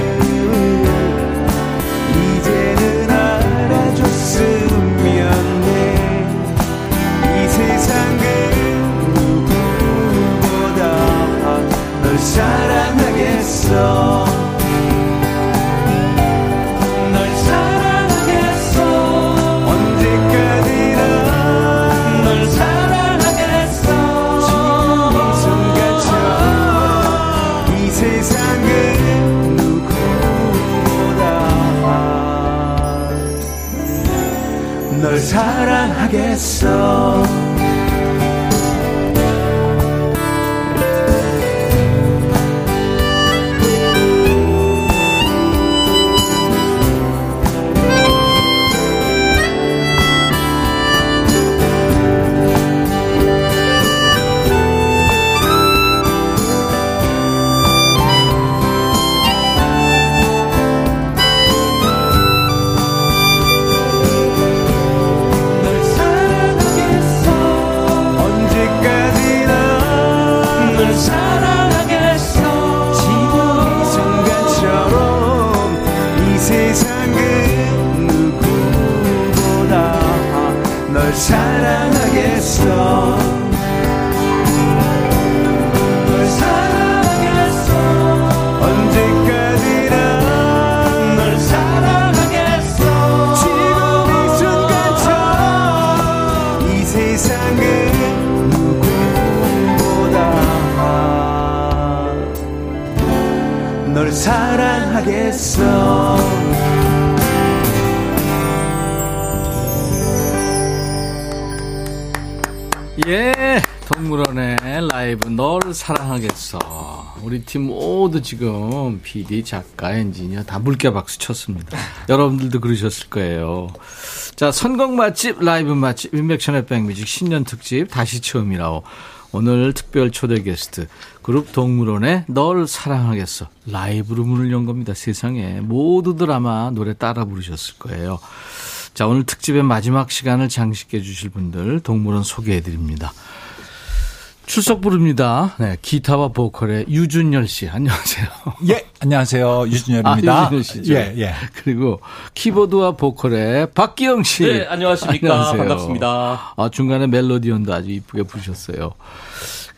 이제는 알아줬으면 해. 이 세상 그 누구보다 널 사랑하겠어. 널 사랑하겠어. 사랑하겠어. 우리 팀 모두 지금 PD, 작가, 엔지니어 다 물개 박수 쳤습니다. 여러분들도 그러셨을 거예요. 자, 선곡 맛집, 라이브 맛집, 임백천의 백뮤직 신년 특집 다시 처음이라오. 오늘 특별 초대 게스트 그룹 동물원의 널 사랑하겠어 라이브로 문을 연 겁니다. 세상에 모두들 아마 노래 따라 부르셨을 거예요. 자, 오늘 특집의 마지막 시간을 장식해 주실 분들 동물원 소개해 드립니다. 출석 부릅니다. 네, 기타와 보컬의 유준열 씨, 안녕하세요. 예, 안녕하세요. 유준열입니다. 아, 유준열 씨죠. 예, 예. 그리고 키보드와 보컬의 박기영 씨. 네, 안녕하십니까. 안녕하세요. 반갑습니다. 아, 중간에 멜로디언도 아주 이쁘게 부르셨어요.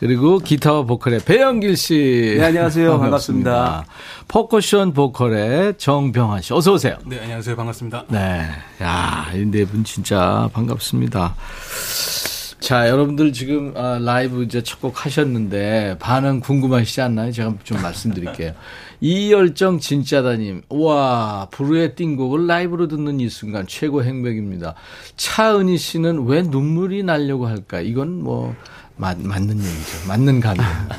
그리고 기타와 보컬의 배영길 씨. 네, 안녕하세요. 반갑습니다. 퍼커션 보컬의 정병환 씨. 어서 오세요. 네, 안녕하세요. 반갑습니다. 네, 야, 이 네 분 진짜 반갑습니다. 자, 여러분들 지금 라이브 이제 첫 곡 하셨는데 반응 궁금하시지 않나요? 제가 좀 말씀드릴게요. 이 열정 진짜다님, 와, 불후의 띵곡을 라이브로 듣는 이 순간 최고 행복입니다. 차은희 씨는 왜 눈물이 나려고 할까? 이건 뭐 맞는 얘기죠. 맞는 감정입니다.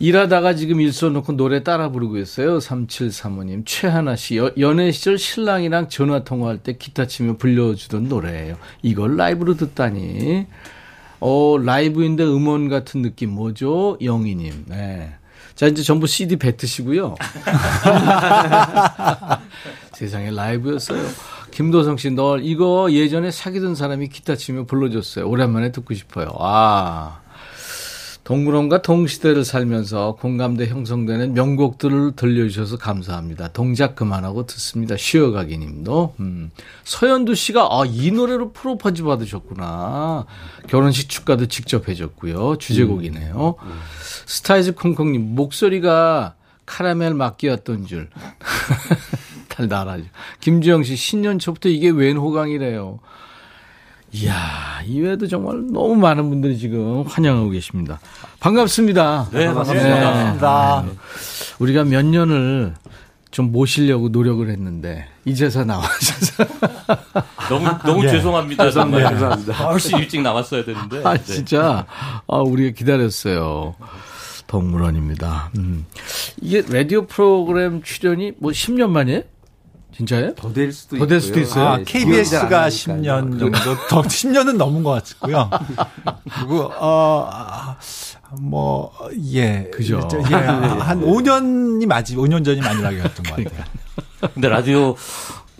일하다가 지금 일 써놓고 노래 따라 부르고 있어요. 3735님. 최하나 씨. 연애 시절 신랑이랑 전화통화할 때 기타 치며 불려주던 노래예요. 이걸 라이브로 듣다니. 라이브인데 음원 같은 느낌 뭐죠? 영희님. 네. 자, 이제 전부 CD 뱉으시고요. 세상에 라이브였어요. 김도성 씨. 널 이거 예전에 사귀던 사람이 기타 치며 불러줬어요. 오랜만에 듣고 싶어요. 아, 동물원과 동시대를 살면서 공감대 형성되는 명곡들을 들려주셔서 감사합니다. 동작 그만하고 듣습니다. 쉬어가기 님도. 서현두 씨가 이 노래로 프로포즈 받으셨구나. 결혼식 축가도 직접 해줬고요. 주제곡이네요. 스타이즈 콩콩 님. 목소리가 카라멜 마끼였던 줄. 달달하죠. 김주영 씨. 신년 초부터 이게 웬 호강이래요. 이야, 이외에도 정말 너무 많은 분들이 지금 환영하고 계십니다. 반갑습니다. 네, 반갑습니다. 네, 반갑습니다. 네. 우리가 몇 년을 좀 모시려고 노력을 했는데 이제서 나와서 너무 예. 죄송합니다. 정말 죄송합니다. 훨씬 일찍 나왔어야 되는데. 아, 진짜 우리가 기다렸어요. 동물원입니다. 이게 라디오 프로그램 출연이 뭐 10년 만이에요? 진짜요? 더 될 수도 있어요. 아, KBS가 10년 정도, 더 10년은 넘은 것 같고요. 그리고 그죠. 예, 한 5년 전이 마지막에 갔던 것 같아요. 근데 라디오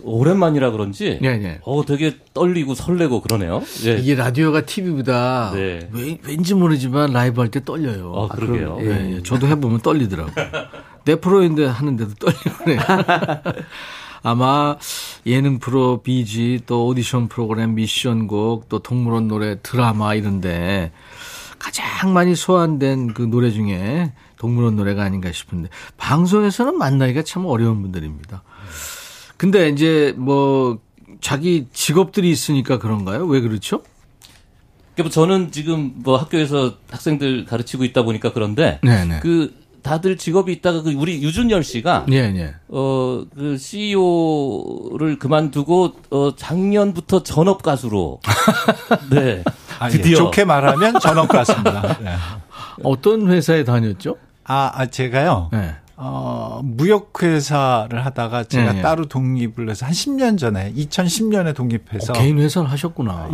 오랜만이라 그런지, 네. 되게 떨리고 설레고 그러네요. 예. 이게 라디오가 TV보다 왠지 모르지만 라이브 할 때 떨려요. 그러게요. 예. 저도 해보면 떨리더라고요. 내 프로인데 하는데도 떨리고 그래요. 아마 예능 프로, BG, 또 오디션 프로그램, 미션곡, 또 동물원 노래, 드라마 이런데 가장 많이 소환된 그 노래 중에 동물원 노래가 아닌가 싶은데 방송에서는 만나기가 참 어려운 분들입니다. 근데 이제 뭐 자기 직업들이 있으니까 그런가요? 왜 그렇죠? 저는 지금 뭐 학교에서 학생들 가르치고 있다 보니까 그런데 네네. 다들 직업이 있다가 우리 유준열 씨가 그 CEO를 그만두고 작년부터 전업 가수로 드디어 좋게 말하면 전업 가수입니다. 네. 어떤 회사에 다녔죠? 제가요. 네. 무역회사를 하다가 제가 따로 독립을 해서 한 10년 전에 2010년에 독립해서 개인 회사를 하셨구나.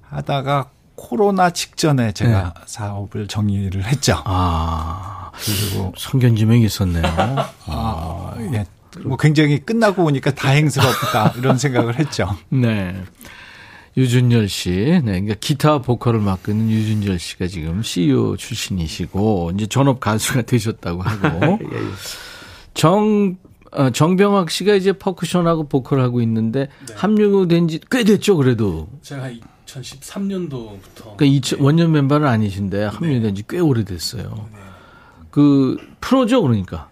하다가 코로나 직전에 제가 사업을 정리를 했죠. 그리고 선견지명이 있었네요. 굉장히 끝나고 오니까 다행스럽다 이런 생각을 했죠. 네. 유준열 씨, 그러니까 기타 보컬을 맡고 있는 유준열 씨가 지금 CEO 출신이시고 이제 전업 가수가 되셨다고 하고 정병학 씨가 이제 퍼커션하고 보컬하고 있는데 합류된 지 꽤 됐죠, 그래도. 제가 2013년도부터. 그러니까 원년 멤버는 아니신데 합류된 지 꽤 오래됐어요. 네. 그 프로죠, 그러니까.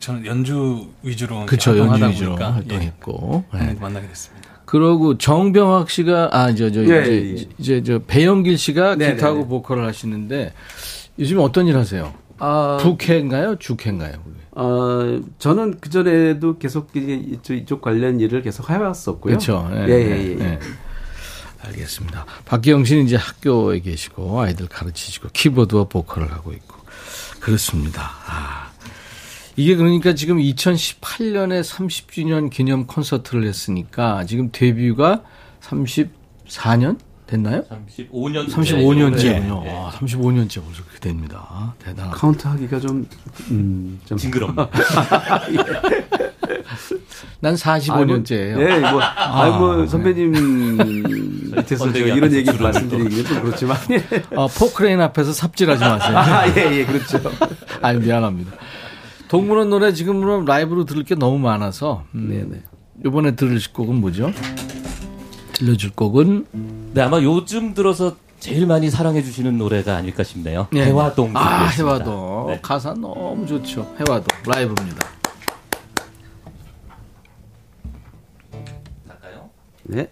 저는 연주 위주로 활동하다 보니까 활동했고 만나게 됐습니다. 그러고 정병학 씨가 배영길 씨가 기타하고 보컬을 하시는데 요즘 어떤 일 하세요? 북회인가요? 주회인가요? 저는 그 전에도 계속 이쪽 관련 일을 계속 해왔었고요. 그렇죠. 알겠습니다. 박기영 씨는 이제 학교에 계시고 아이들 가르치시고 키보드와 보컬을 하고 있고 그렇습니다. 이게 그러니까 지금 2018년에 30주년 기념 콘서트를 했으니까 지금 데뷔가 34년 됐나요? 35년째군요. 35년째 벌써 그렇게 됩니다. 대단하다. 카운트하기가 좀 징그럽네. 난 45년째예요. 선배님 밑에서 이런 얘기 말씀드리기는 좀 그렇지만 포크레인 앞에서 삽질하지 마세요. 그렇죠. 미안합니다. 동물원 노래 지금으로 라이브로 들을 게 너무 많아서 이번에 들으실 곡은 뭐죠? 들려줄 곡은 아마 요즘 들어서 제일 많이 사랑해 주시는 노래가 아닐까 싶네요. 해화동. 해화동. 가사 너무 좋죠. 해화동 라이브입니다. 갈까요? 네.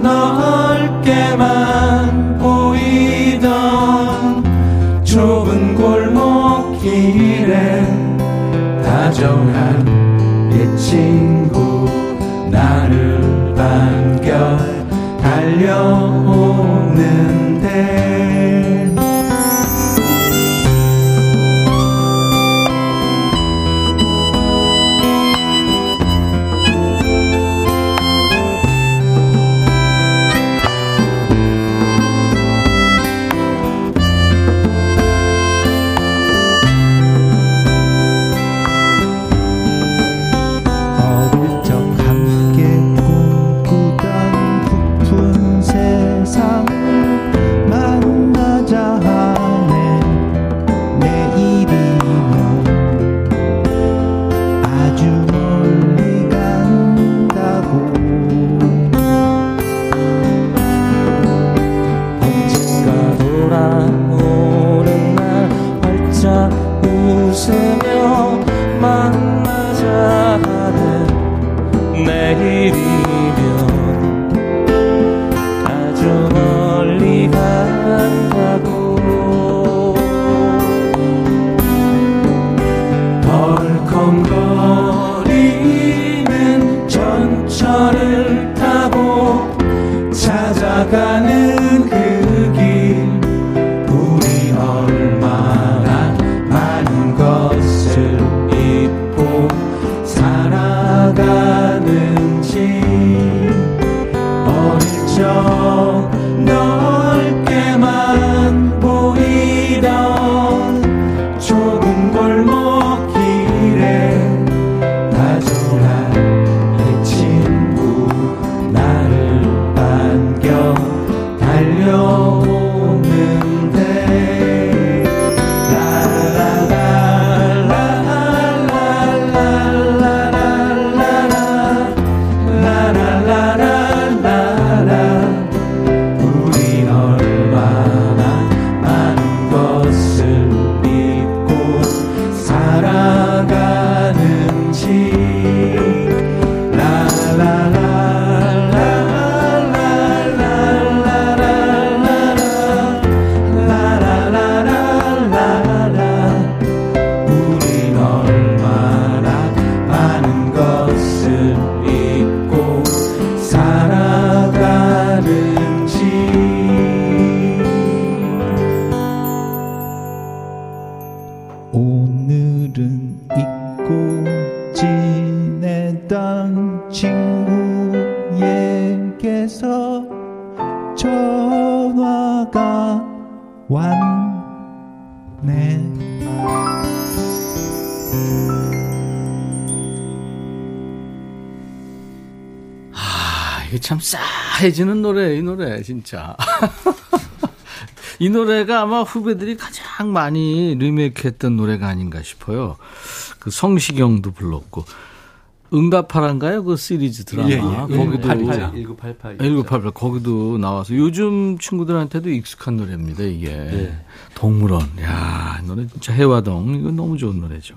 넓게만 보이던 다정한 이 친구 나를 반겨 달려오는데 참 싸해지는 노래, 이 노래 진짜. 이 노래가 아마 후배들이 가장 많이 리메이크했던 노래가 아닌가 싶어요. 그 성시경도 불렀고 응답하라인가요? 그 시리즈 드라마. 예. 거기도 1988 거기도 나와서 요즘 친구들한테도 익숙한 노래입니다. 이게 예. 동물원. 야, 이 노래 진짜 해화동 이거 너무 좋은 노래죠.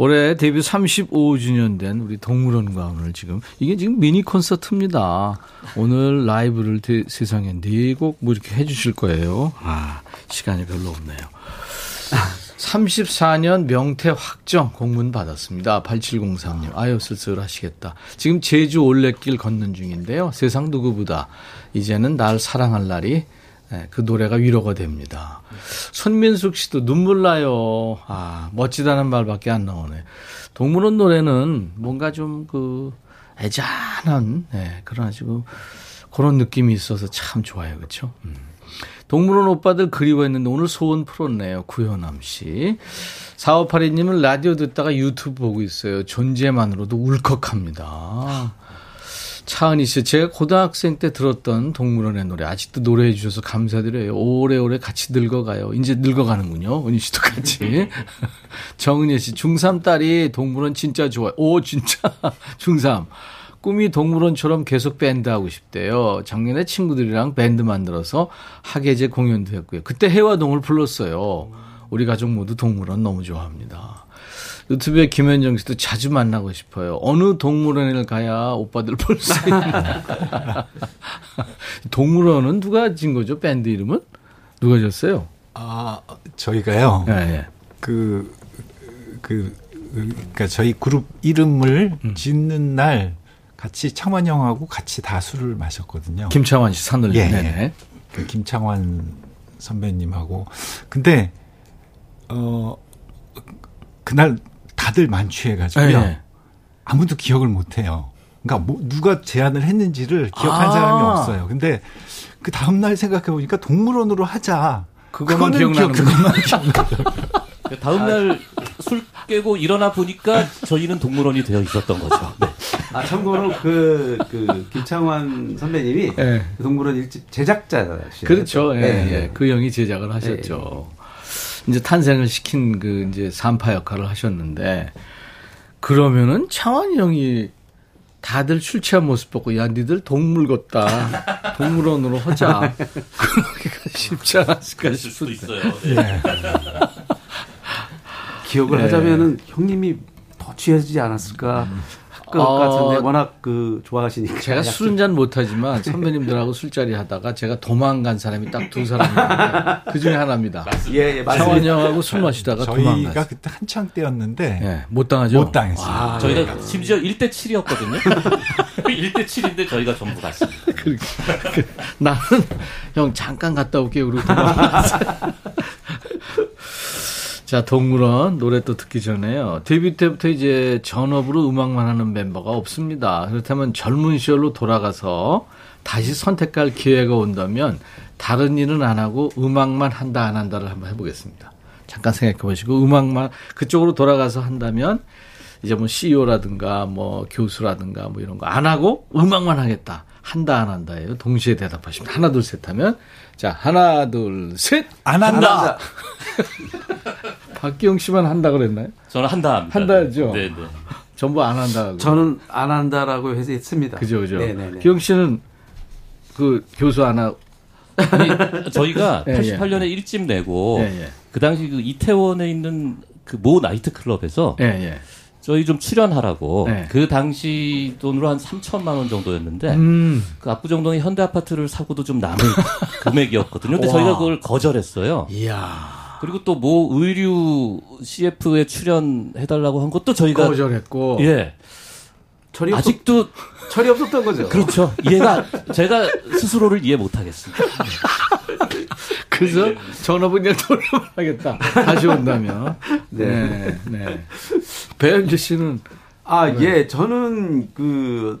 올해 데뷔 35주년 된 우리 동물원과 오늘 지금 이게 지금 미니 콘서트입니다. 오늘 라이브를 세상에 4곡 뭐 이렇게 해 주실 거예요. 아, 시간이 별로 없네요. 34년 명태 확정 공문 받았습니다. 8703님. 아유 쓸쓸하시겠다. 지금 제주 올레길 걷는 중인데요. 세상 누구보다 이제는 날 사랑할 날이 네, 그 노래가 위로가 됩니다. 손민숙 씨도 눈물 나요. 아, 멋지다는 말밖에 안 나오네. 동물원 노래는 뭔가 좀 그 애잔한 네, 그런 아주 그런 느낌이 있어서 참 좋아요. 그렇죠? 동물원 오빠들 그리워했는데 오늘 소원 풀었네요. 구현암 씨. 4582님은 라디오 듣다가 유튜브 보고 있어요. 존재만으로도 울컥합니다. 차은희 씨, 제가 고등학생 때 들었던 동물원의 노래 아직도 노래해 주셔서 감사드려요. 오래오래 같이 늙어가요. 이제 늙어가는군요. 은희 씨도 같이. 정은혜 씨, 중3 딸이 동물원 진짜 좋아요. 오 진짜 중3. 꿈이 동물원처럼 계속 밴드 하고 싶대요. 작년에 친구들이랑 밴드 만들어서 학예제 공연도 했고요. 그때 해화동을 불렀어요. 우리 가족 모두 동물원 너무 좋아합니다. 유튜브에 김현정 씨도 자주 만나고 싶어요. 어느 동물원을 가야 오빠들 볼 수 있나. 동물원은 누가 진 거죠? 밴드 이름은? 누가 졌어요? 아, 저희가요. 네. 그 그러니까 저희 그룹 이름을 짓는 날 같이 창환 형하고 같이 다 술을 마셨거든요. 김창환 씨 산을. 예. 네네. 그러니까 김창환 선배님하고. 근데 그날 다들 만취해가지고요. 네. 아무도 기억을 못해요. 그러니까 뭐 누가 제안을 했는지를 기억한 사람이 없어요. 근데 그 다음 날 생각해 보니까 동물원으로 하자. 그거만 기억나는 거예요. 다음 날 술 깨고 일어나 보니까 저희는 동물원이 되어 있었던 거죠. 네. 아, 참고로 김창환 선배님이 네. 동물원 1집 제작자시죠. 그렇죠. 예, 네. 예. 그 형이 제작을 하셨죠. 네. 이제 탄생을 시킨 그 이제 산파 역할을 하셨는데 그러면은 창환 형이 다들 술 취한 모습 보고 야 니들 동물 같다 동물원으로 하자 그러기가 쉽지 않았을까 싶을 수도 있어요. 네. 기억을 네. 하자면은 형님이 더 취해지지 않았을까 할것 같은데 워낙 그 좋아하시니까 제가 술은 잘 못하지만 선배님들하고 술자리 하다가 제가 도망간 사람이 딱두 사람인데 그 중에 하나입니다. 예, 예, 창환 형하고 술 마시다가 도망갔어요. 저희가 그때 한창 때였는데 예, 못 당하죠? 못 당했어요. 와, 저희가 예. 심지어 1대7이었거든요. 1대7인데 저희가 전부 갔습니다. 나는 형 잠깐 갔다 올게요. 그리고 도망갔어요. 자, 동물원 노래 또 듣기 전에요. 데뷔 때부터 이제 전업으로 음악만 하는 멤버가 없습니다. 그렇다면 젊은 시절로 돌아가서 다시 선택할 기회가 온다면 다른 일은 안 하고 음악만 한다 안 한다를 한번 해보겠습니다. 잠깐 생각해 보시고 음악만 그쪽으로 돌아가서 한다면 이제 뭐 CEO라든가 뭐 교수라든가 뭐 이런 거 안 하고 음악만 하겠다. 한다 안 한다예요. 동시에 대답하십니다. 하나 둘 셋 하면 자 하나 둘 셋 안 한다. 박기영 씨만 한다 그랬나요? 저는 한다 합니다. 한다죠. 네, 네. 전부 안 한다. 저는 안 한다라고 해서 했습니다. 그죠, 그죠. 네네네. 기영 씨는 그 교수 안 하고 아니, 저희가 88년에 1집 내고 그 당시 그 이태원에 있는 그 모 나이트 클럽에서 저희 좀 출연하라고 그 당시 돈으로 한 3천만 원 정도였는데 그 압구정동에 현대 아파트를 사고도 좀 남은 금액이었거든요. 근데 저희가 그걸 거절했어요. 이야. 그리고 또 뭐 의류 CF에 출연해달라고 한 것도 저희가 거절했고, 예, 철이 아직도 철이 없었던 거죠. 그렇죠. 이해가 제가 스스로를 이해 못하겠습니다. 그래서 전업은 그냥 돌려보내겠다. 다시 온다면. 네, 네. 배현재 씨는 예, 저는 그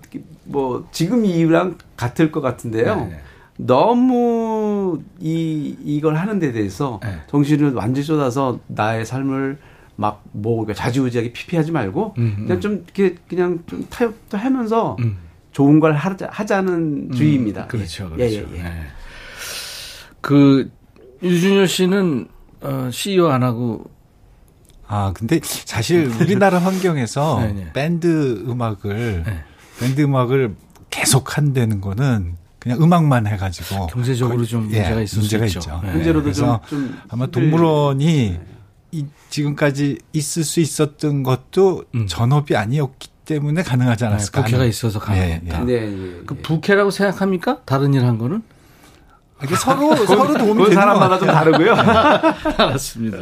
뭐 지금 이랑 같을 것 같은데요. 네네. 너무 이걸 하는 데 대해서 정신을 완전히 쏟아서 나의 삶을 막 뭐 자지우지하게 피폐하지 말고 그냥 좀 이렇게 그냥 좀 타협도 하면서 좋은 걸 하자는 주의입니다. 그렇죠, 그렇죠. 예. 네. 그 유준열 씨는 CEO 안 하고 근데 사실 우리나라 환경에서 네. 밴드 음악을 계속 한다는 거는. 그냥 음악만 해가지고 경제적으로 좀 문제가 있을 수 있죠. 현재로도 좀 아마 동물원이 지금까지 있을 수 있었던 것도 전업이 아니었기 때문에 가능하지 않았을까. 부캐가 있어서 가능했다. 그 부캐라고 생각합니까? 다른 일 한 거는? 이게 서로 도움이 되는 사람마다 좀 다르고요. 알았습니다.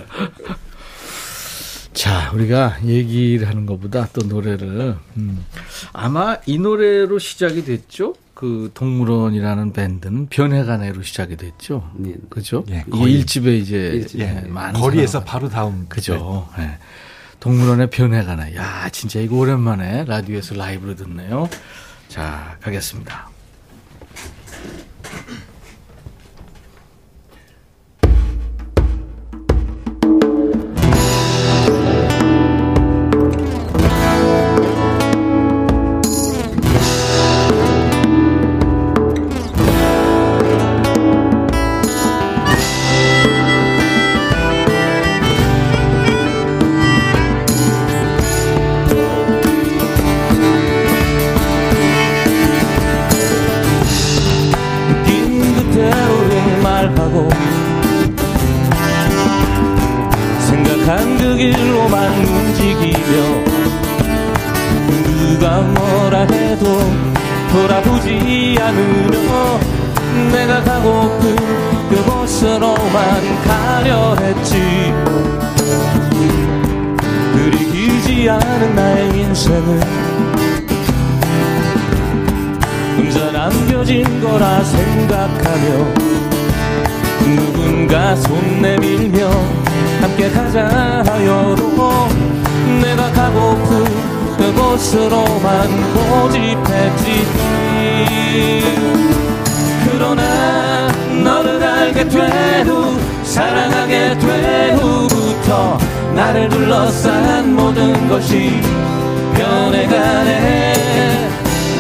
자, 우리가 얘기를 하는 것보다 또 노래를 아마 이 노래로 시작이 됐죠. 그 동물원이라는 밴드는 변해가네로 시작이 됐죠. 네. 그죠? 예, 거의 일집에 이제 많은 거리에서 바로 다음 그죠. 네. 동물원의 변해가네. 야, 진짜 이거 오랜만에 라디오에서 라이브로 듣네요. 자, 가겠습니다. 가려 했지 그리 길지 보이지 않은 나의 인생은 혼자 남겨진 거라 생각하며 누군가 손 내밀며 함께 가자 하여도 내가 가고픈 그곳으로만 고집했지. 그러나 너를 알게 된 후 사랑하게 된 후부터 나를 둘러싼 모든 것이 변해가네.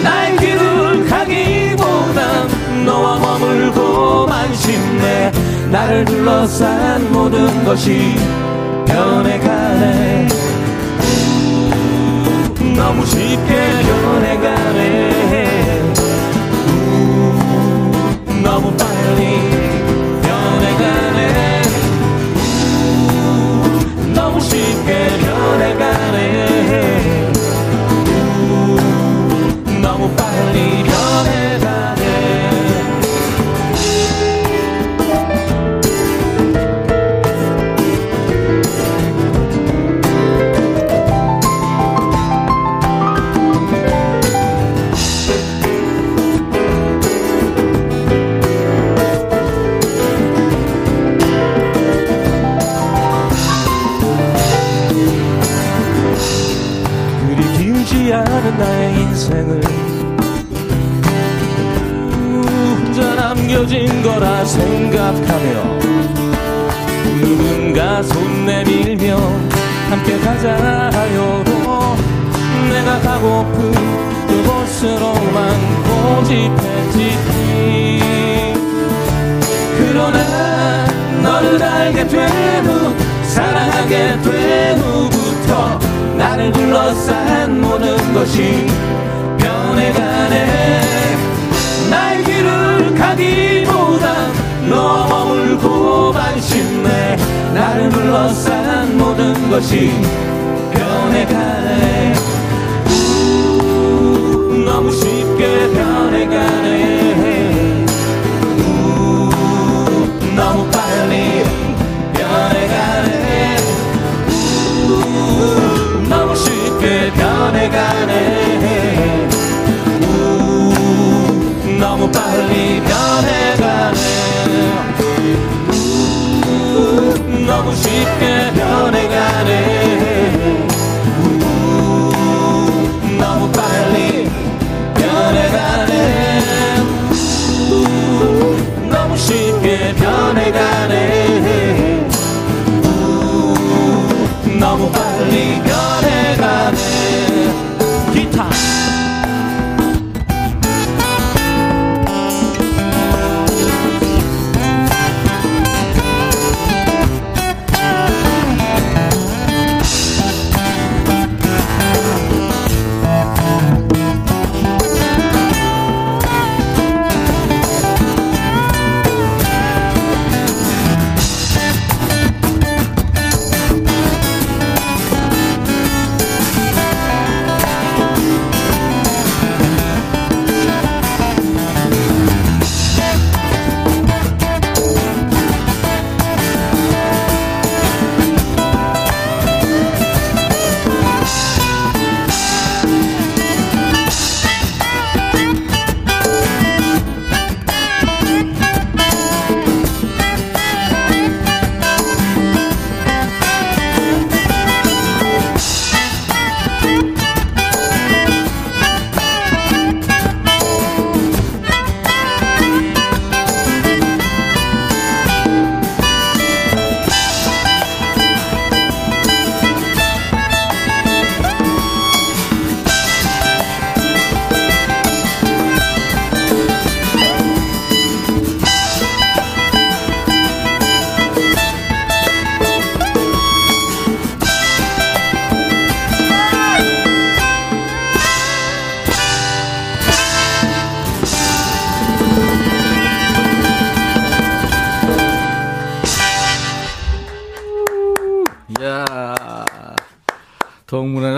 나의 길을 가기보단 너와 머물고 만심내 나를 둘러싼 모든 것이 변해가네. 너무 쉽게 변해가네. 너무 빨리 변해가네. 너무 쉽게 변해가네. 너무 빨리 변해가네. 나의 인생을 혼자 남겨진 거라 생각하며 누군가 손 내밀며 함께 가자 하여도 내가 가고픈 그곳으로만 고집했지. 그러나 너를 알게 된 후 사랑하게 된 후부터 나를 둘러싼 모든 것이 변해가네. 나의 길을 가기보다 너와 머물고 반신내 나를 둘러싼 모든 것이 변해가네. 너무 쉽게 변해가네. 너무 빨리 변해가네. 너무 쉽게 변해가네. 너무 빨리 변해가네. 너무 쉽게 변해가네. 너무 빨리 변해가네. 너무 쉽게 변해가네. 너무 빨리 변해가네. 기타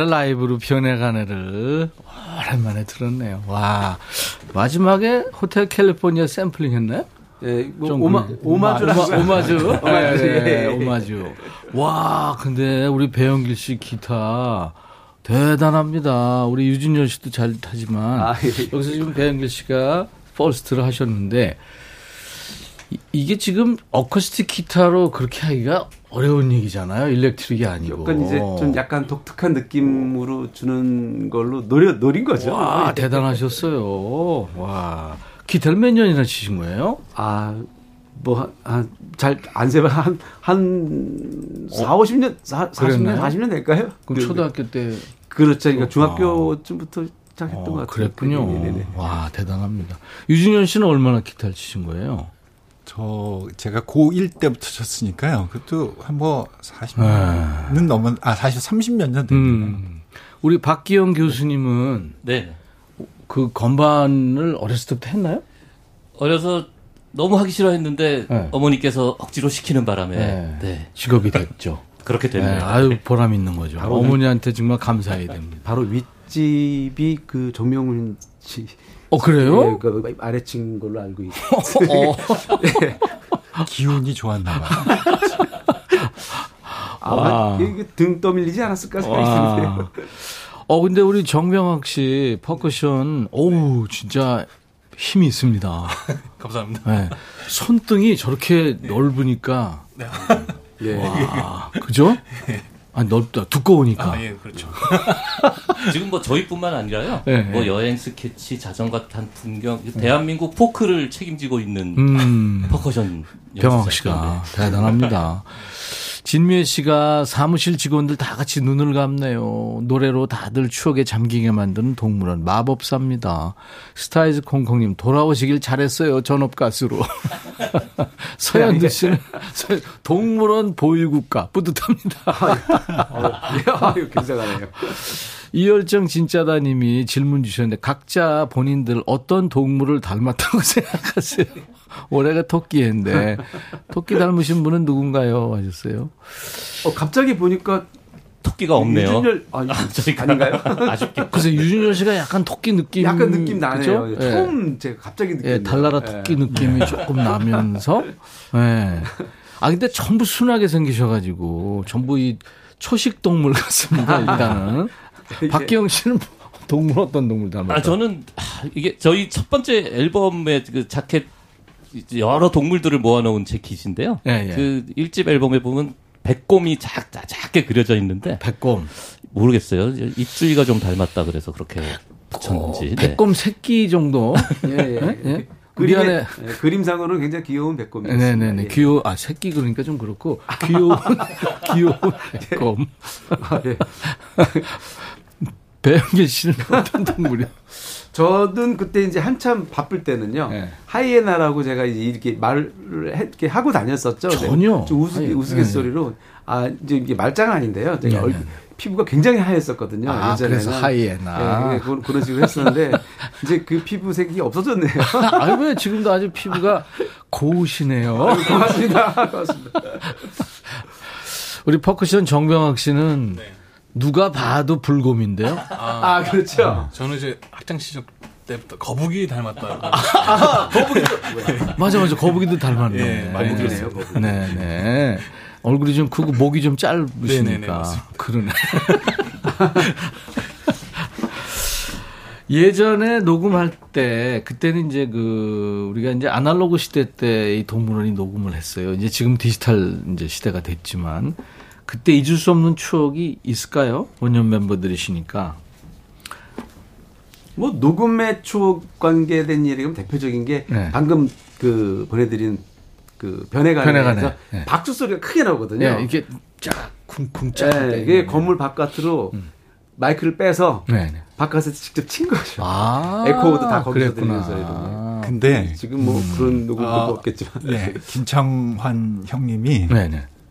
라이브로 변해가네를 오랜만에 들었네요. 와, 마지막에 호텔 캘리포니아 샘플링 했나요? 네, 뭐 오마주. 네, 오마주. 와, 근데 우리 배영길 씨 기타 대단합니다. 우리 유준열 씨도 잘하지만 여기서 지금 배영길 씨가 퍼스트를 하셨는데 이게 지금 어쿠스틱 기타로 그렇게 하기가 어려운 얘기잖아요. 일렉트릭이 아니고. 약간 이제 좀 약간 독특한 느낌으로 주는 걸로 노린 거죠. 와, 대단하셨어요. 와, 기타를 몇 년이나 치신 거예요? 한 40년, 40년 될까요? 그럼 초등학교 때. 그렇죠. 그러니까 중학교쯤부터 시작했던 것 같아요. 그랬군요. 네네네. 와, 대단합니다. 유준현 씨는 얼마나 기타를 치신 거예요? 제가 고1 때부터 쳤으니까요. 그것도 한 뭐 40년은 넘은, 사실 30몇 년 됩니다. 우리 박기영 교수님은 네. 그 건반을 어렸을 때부터 했나요? 어려서 너무 하기 싫어했는데 네. 어머니께서 억지로 시키는 바람에 네. 네. 직업이 됐죠. 그렇게 됩니다. 네. 아유, 보람 있는 거죠. 어머니한테 정말 감사해야 됩니다. 바로 윗집이 그 정명훈 씨. 그래요? 네, 그러니까 아래층 걸로 알고 있어요. 네. 기운이 좋았나 봐. 아마 이게 등 떠밀리지 않았을까 생각했는데요. 근데 우리 정병학 씨 퍼커션, 오우, 진짜 힘이 있습니다. 감사합니다. 네. 손등이 저렇게 넓으니까. 네. 와, 그죠? 네. 넓다. 두꺼우니까. 그렇죠. 지금 뭐 저희뿐만 아니라요. 네, 뭐 여행 스케치, 자전거 탄 풍경, 대한민국 포크를 책임지고 있는 퍼커션 병학 씨가 대단합니다. 진미애 씨가 사무실 직원들 다 같이 눈을 감네요. 노래로 다들 추억에 잠기게 만드는 동물원 마법사입니다. 스타이즈 콩콩님 돌아오시길 잘했어요. 전업가수로. 서현두 씨는 동물원 보유국가 뿌듯합니다. 아유, 굉장하네요. 이열정 진짜다님이 질문 주셨는데 각자 본인들 어떤 동물을 닮았다고 생각하세요? 올해가 토끼인데 토끼 닮으신 분은 누군가요? 하셨어요. 갑자기 보니까 토끼가 없네요. 유준열 저희가 아닌가요? 아쉽게. 그래서 유준열 씨가 약간 토끼 느낌. 약간 느낌 나네요. 그렇죠? 처음 제가 갑자기 느낌. 달나라 토끼 느낌이 조금 나면서. 근데 전부 순하게 생기셔가지고 전부 이 초식 동물 같습니다. 일단은. 박기영 씨는 동물 어떤 동물 닮았어요? 저는 이게 저희 첫 번째 앨범의 그 자켓 여러 동물들을 모아놓은 제 킷인데요. 그 1집 앨범에 보면 백곰이 작게 그려져 있는데. 백곰. 모르겠어요. 입주위가 좀 닮았다 그래서 그렇게 붙였는지. 백곰 새끼 정도. 예. 그림상으로는 굉장히 귀여운 백곰이었어요. 네네네. 예. 새끼 그러니까 좀 그렇고, 귀여운 백곰. 배영길 씨는 어떤 동물이요? 저는 그때 이제 한참 바쁠 때는요, 하이에나라고 제가 이제 이렇게 말을 이렇게 하고 다녔었죠. 전혀. 좀 우스갯소리로, 이제 이게 말장은 아닌데요. 제가 피부가 굉장히 하얘었거든요. 예전에는. 그래서 하이에나. 네, 그런 식으로 했었는데 이제 그 피부색이 없어졌네요. 왜 지금도 아주 피부가 고우시네요. 고맙습니다. 우리 퍼커션 정병학 씨는 누가 봐도 불곰인데요. 그렇죠. 저는 이제 학창 시절 때부터 거북이 닮았다고. 거북이도. 맞아. 거북이도 닮았네요. 많이 들었어요. 네. 얼굴이 좀 크고 목이 좀 짧으시니까. 그러네. 예전에 녹음할 때, 그때는 이제 우리가 이제 아날로그 시대 때 이 동물원이 녹음을 했어요. 이제 지금 디지털 이제 시대가 됐지만, 그때 잊을 수 없는 추억이 있을까요? 원년 멤버들이시니까. 뭐, 녹음의 추억 관계된 일이면 대표적인 게, 방금 보내드린 변해가면서 박수 소리가 크게 나오거든요. 이게 쫙 쿵쿵 쫙. 이게 건물 바깥으로 마이크를 빼서 바깥에서 직접 친 거죠. 에코도 다 거기서 들리면서 이런. 근데 지금 뭐 그런 녹음도 없겠지만. 김창환 형님이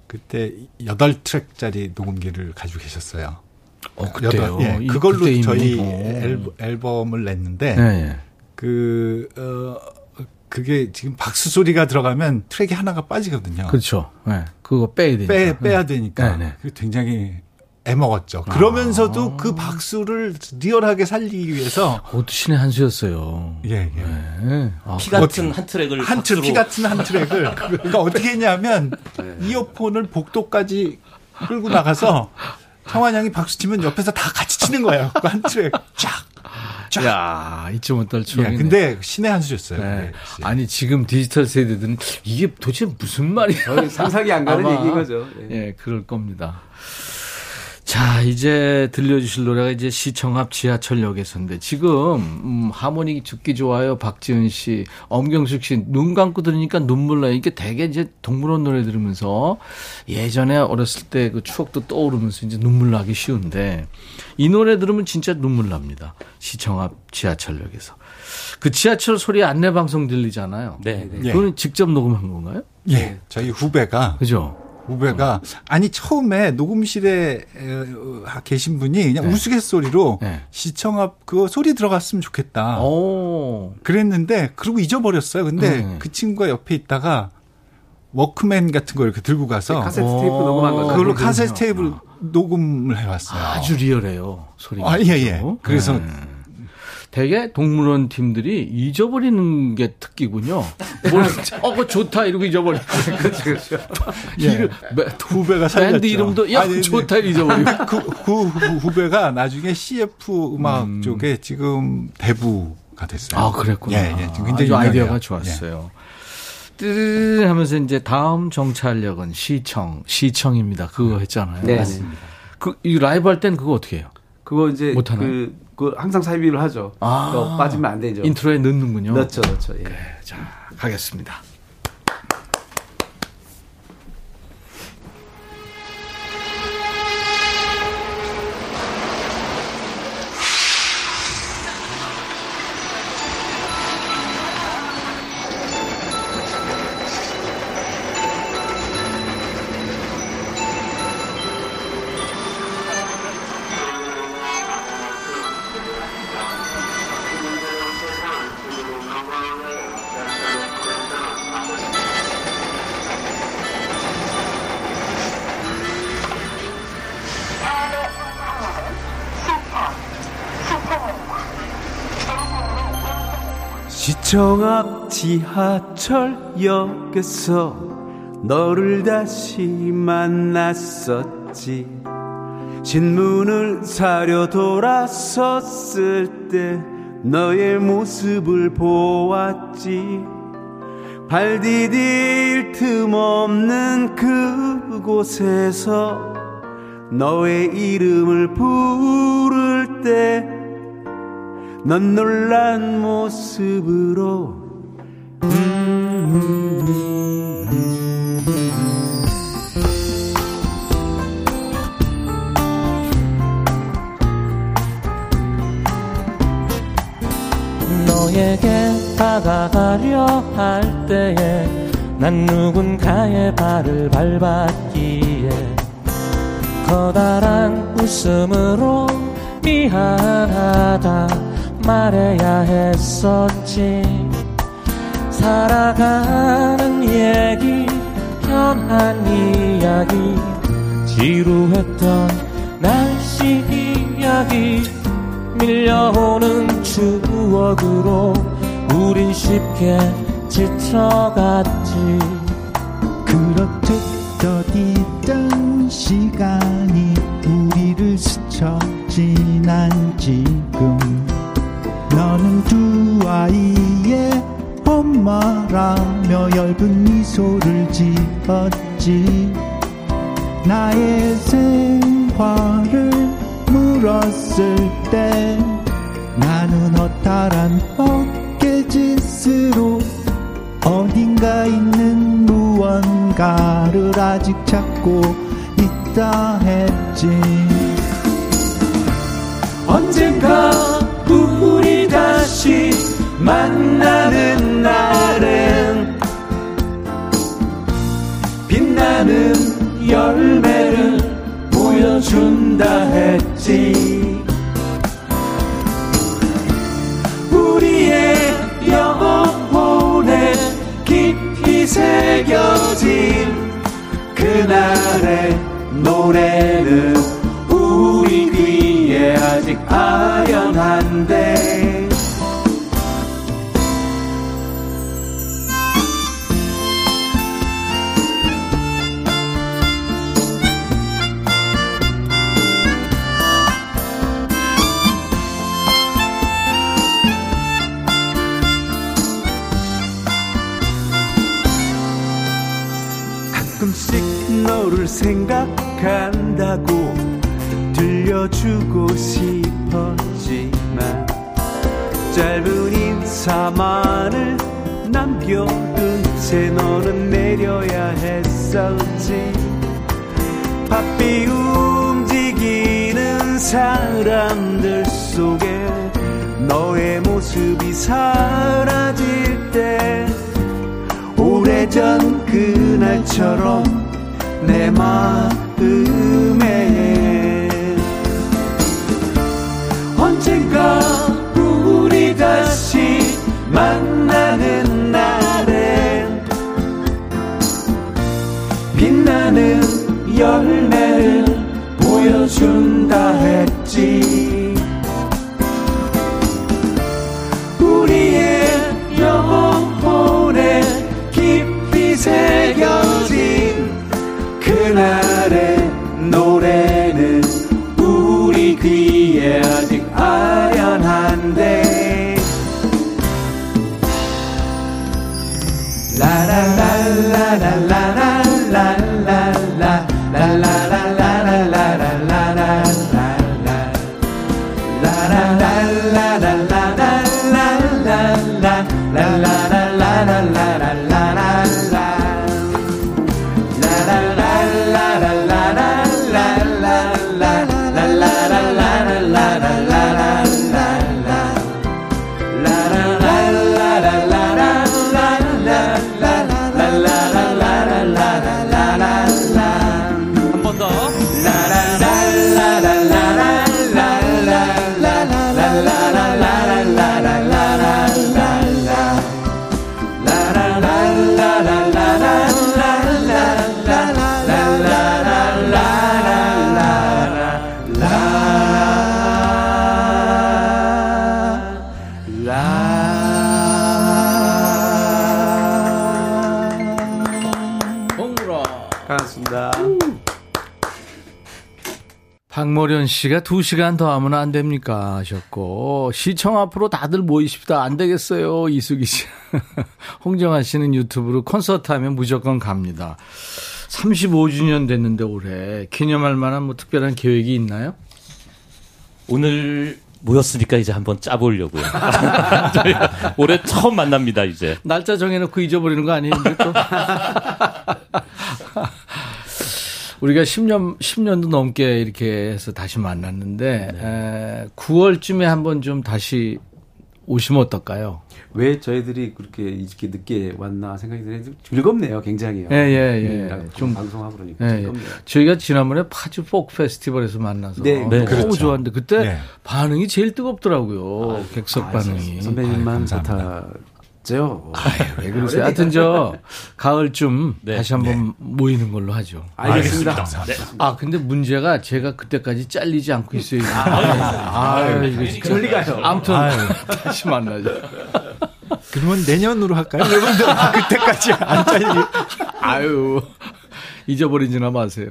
그때 8트랙짜리 녹음기를 가지고 계셨어요. 그때요. 그걸로 그때 저희 앨범을 냈는데 그게 지금 박수 소리가 들어가면 트랙이 하나가 빠지거든요. 그렇죠. 그거 빼야 되니까. 그게 굉장히 애먹었죠. 그러면서도 그 박수를 리얼하게 살리기 위해서. 신의 한 수였어요. 피 같은 한 트랙을. 그러니까 어떻게 했냐면 이어폰을 복도까지 끌고 나가서 창환 형이 박수 치면 옆에서 다 같이 치는 거예요. 한 트랙 쫙. 야, 잊지 못할 추억이네. 야, 근데 신의 한 수였어요. 네. 네. 아니 지금 디지털 세대들은 이게 도대체 무슨 말이야? 상상이 안 가는 얘기인 거죠. 예, 네. 네, 그럴 겁니다. 자, 이제 들려주실 노래가 이제 시청앞 지하철역에서인데 지금 하모니 듣기 좋아요 박지은 씨, 엄경숙 씨 눈 감고 들으니까 눈물 나요. 이게 되게 이제 동물원 노래 들으면서 예전에 어렸을 때 그 추억도 떠오르면서 이제 눈물 나기 쉬운데 이 노래 들으면 진짜 눈물 납니다. 시청앞 지하철역에서. 그 지하철 소리 안내 방송 들리잖아요. 네. 네. 그건 직접 녹음한 건가요? 예. 네. 저희 후배가. 그죠? 후배가 아니 처음에 녹음실에 계신 분이 그냥 네. 우스갯소리로 네. 시청 앞 그 소리 들어갔으면 좋겠다. 오. 그랬는데 그러고 잊어버렸어요. 근데 그 친구가 옆에 있다가 워크맨 같은 걸 이렇게 들고 가서 카세트 테이프 녹음한 거 그걸로 카세트 테이프를 녹음을 해왔어요. 아주 리얼해요 소리가. 아, 예예. 그래서 되게 동물원 팀들이 잊어버리는 게 특기군요. 뭘, 그거 좋다 이러고 잊어버리고. 예. 후배가 살렸죠. 밴드 이름도 야 아니, 좋다 잊어버리고. 그 후배가 나중에 CF 음악 쪽에 지금 대부가 됐어요. 아 그랬구나. 예, 예. 굉장히 아이디어가 좋았어요. 예. 뜨르르 하면서 이제 다음 정찰역은 시청입니다. 그거 했잖아요. 네. 맞습니다. 이 라이브 할 땐 그거 어떻게 해요? 그거 이제 그 항상 삽입을 하죠. 아, 빠지면 안 되죠. 인트로에 넣는군요. 넣죠. 예. 그래, 자, 가겠습니다. 시청 앞 지하철역에서 너를 다시 만났었지. 신문을 사려 돌아섰을 때 너의 모습을 보았지. 발 디딜 틈 없는 그곳에서 너의 이름을 부를 때 넌 놀란 모습으로 너에게 다가가려 할 때에 난 누군가의 발을 밟았기에 커다란 웃음으로 미안하다 말해야 했었지. 살아가는 얘기 편한 이야기 지루했던 날씨 이야기 밀려오는 추억으로 우린 쉽게 지쳐갔지. 그렇듯 떠디던 시간이 우리를 스쳐 지난 지금 너는 두 아이의 엄마라며 엷은 미소를 지었지. 나의 생활을 물었을 때 나는 허탈한 어깨짓으로 어딘가 있는 무언가를 아직 찾고 있다 했지. 언젠가 우리 다시 만나는 날엔 빛나는 열매를 보여준다 했지. 우리의 영혼에 깊이 새겨진 그날의 노래는 우리 귀에 아직 아련한데. 생각한다고 들려주고 싶었지만 짧은 인사만을 남겨둔 채 너는 내려야 했었지. 바삐 움직이는 사람들 속에 너의 모습이 사라질 때 오래전 그날처럼 내 마음에 언젠가 우리 다시 만나는 날엔 빛나는 열매를 보여준다 했지. 우리의 영혼에 깊이 새겨진 그날의 노래는 우리 귀에 아직 아련한데. 박모련 씨가 2시간 더 하면 안 됩니까 하셨고, 시청 앞으로 다들 모이십시다. 안 되겠어요 이수기 씨. 홍정아 씨는 유튜브로 콘서트 하면 무조건 갑니다. 35주년 됐는데 올해 기념할 만한 뭐 특별한 계획이 있나요? 오늘 모였으니까 이제 한번 짜보려고요. 올해 처음 만납니다 이제. 날짜 정해놓고 잊어버리는 거 아니에요 또? 우리가 10년도 넘게 이렇게 해서 다시 만났는데, 네. 9월쯤에 한번 좀 다시 오시면 어떨까요? 왜 저희들이 그렇게 이렇게 늦게 왔나 생각이 드는데 즐겁네요, 굉장히요. 예. 좀 방송하고 그러니까 즐겁네요. 저희가 지난번에 파주 포크 페스티벌에서 만나서 너무 그렇죠. 좋았는데 그때 반응이 제일 뜨겁더라고요. 객석 반응이. 선배님만 같아. 왜 그러세요? 하여튼 저 가을쯤 다시 한번 모이는 걸로 하죠. 알겠습니다. 네. 아 근데 문제가 제가 그때까지 잘리지 않고 있어요. 이거 전리가요. 아무튼 다시 만나죠. 그러면 내년으로 할까요? 여러분들 그때까지 안 잘리. 잊어버리지나 마세요.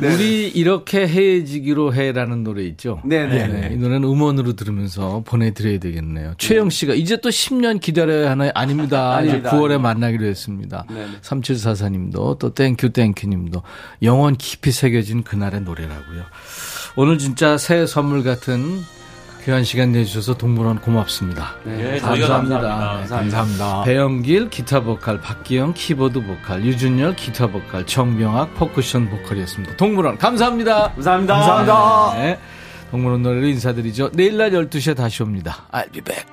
네. 우리 이렇게 해지기로 해라는 노래 있죠? 네네. 이 노래는 음원으로 들으면서 보내드려야 되겠네요. 네. 최영 씨가 이제 또 10년 기다려야 하나요? 아닙니다. 아닙니다. 9월에 만나기로 했습니다. 3744님도 또 땡큐님도 영원 깊이 새겨진 그날의 노래라고요. 오늘 진짜 새 선물 같은 귀한 시간 내주셔서 동물원 고맙습니다. 네, 감사합니다. 감사합니다. 배영길 기타 보컬, 박기영 키보드 보컬, 유준열 기타 보컬, 정병학 퍼쿠션 보컬이었습니다. 동물원 감사합니다. 감사합니다. 네, 동물원 노래로 인사드리죠. 내일 날 12시에 다시 옵니다. I'll be back.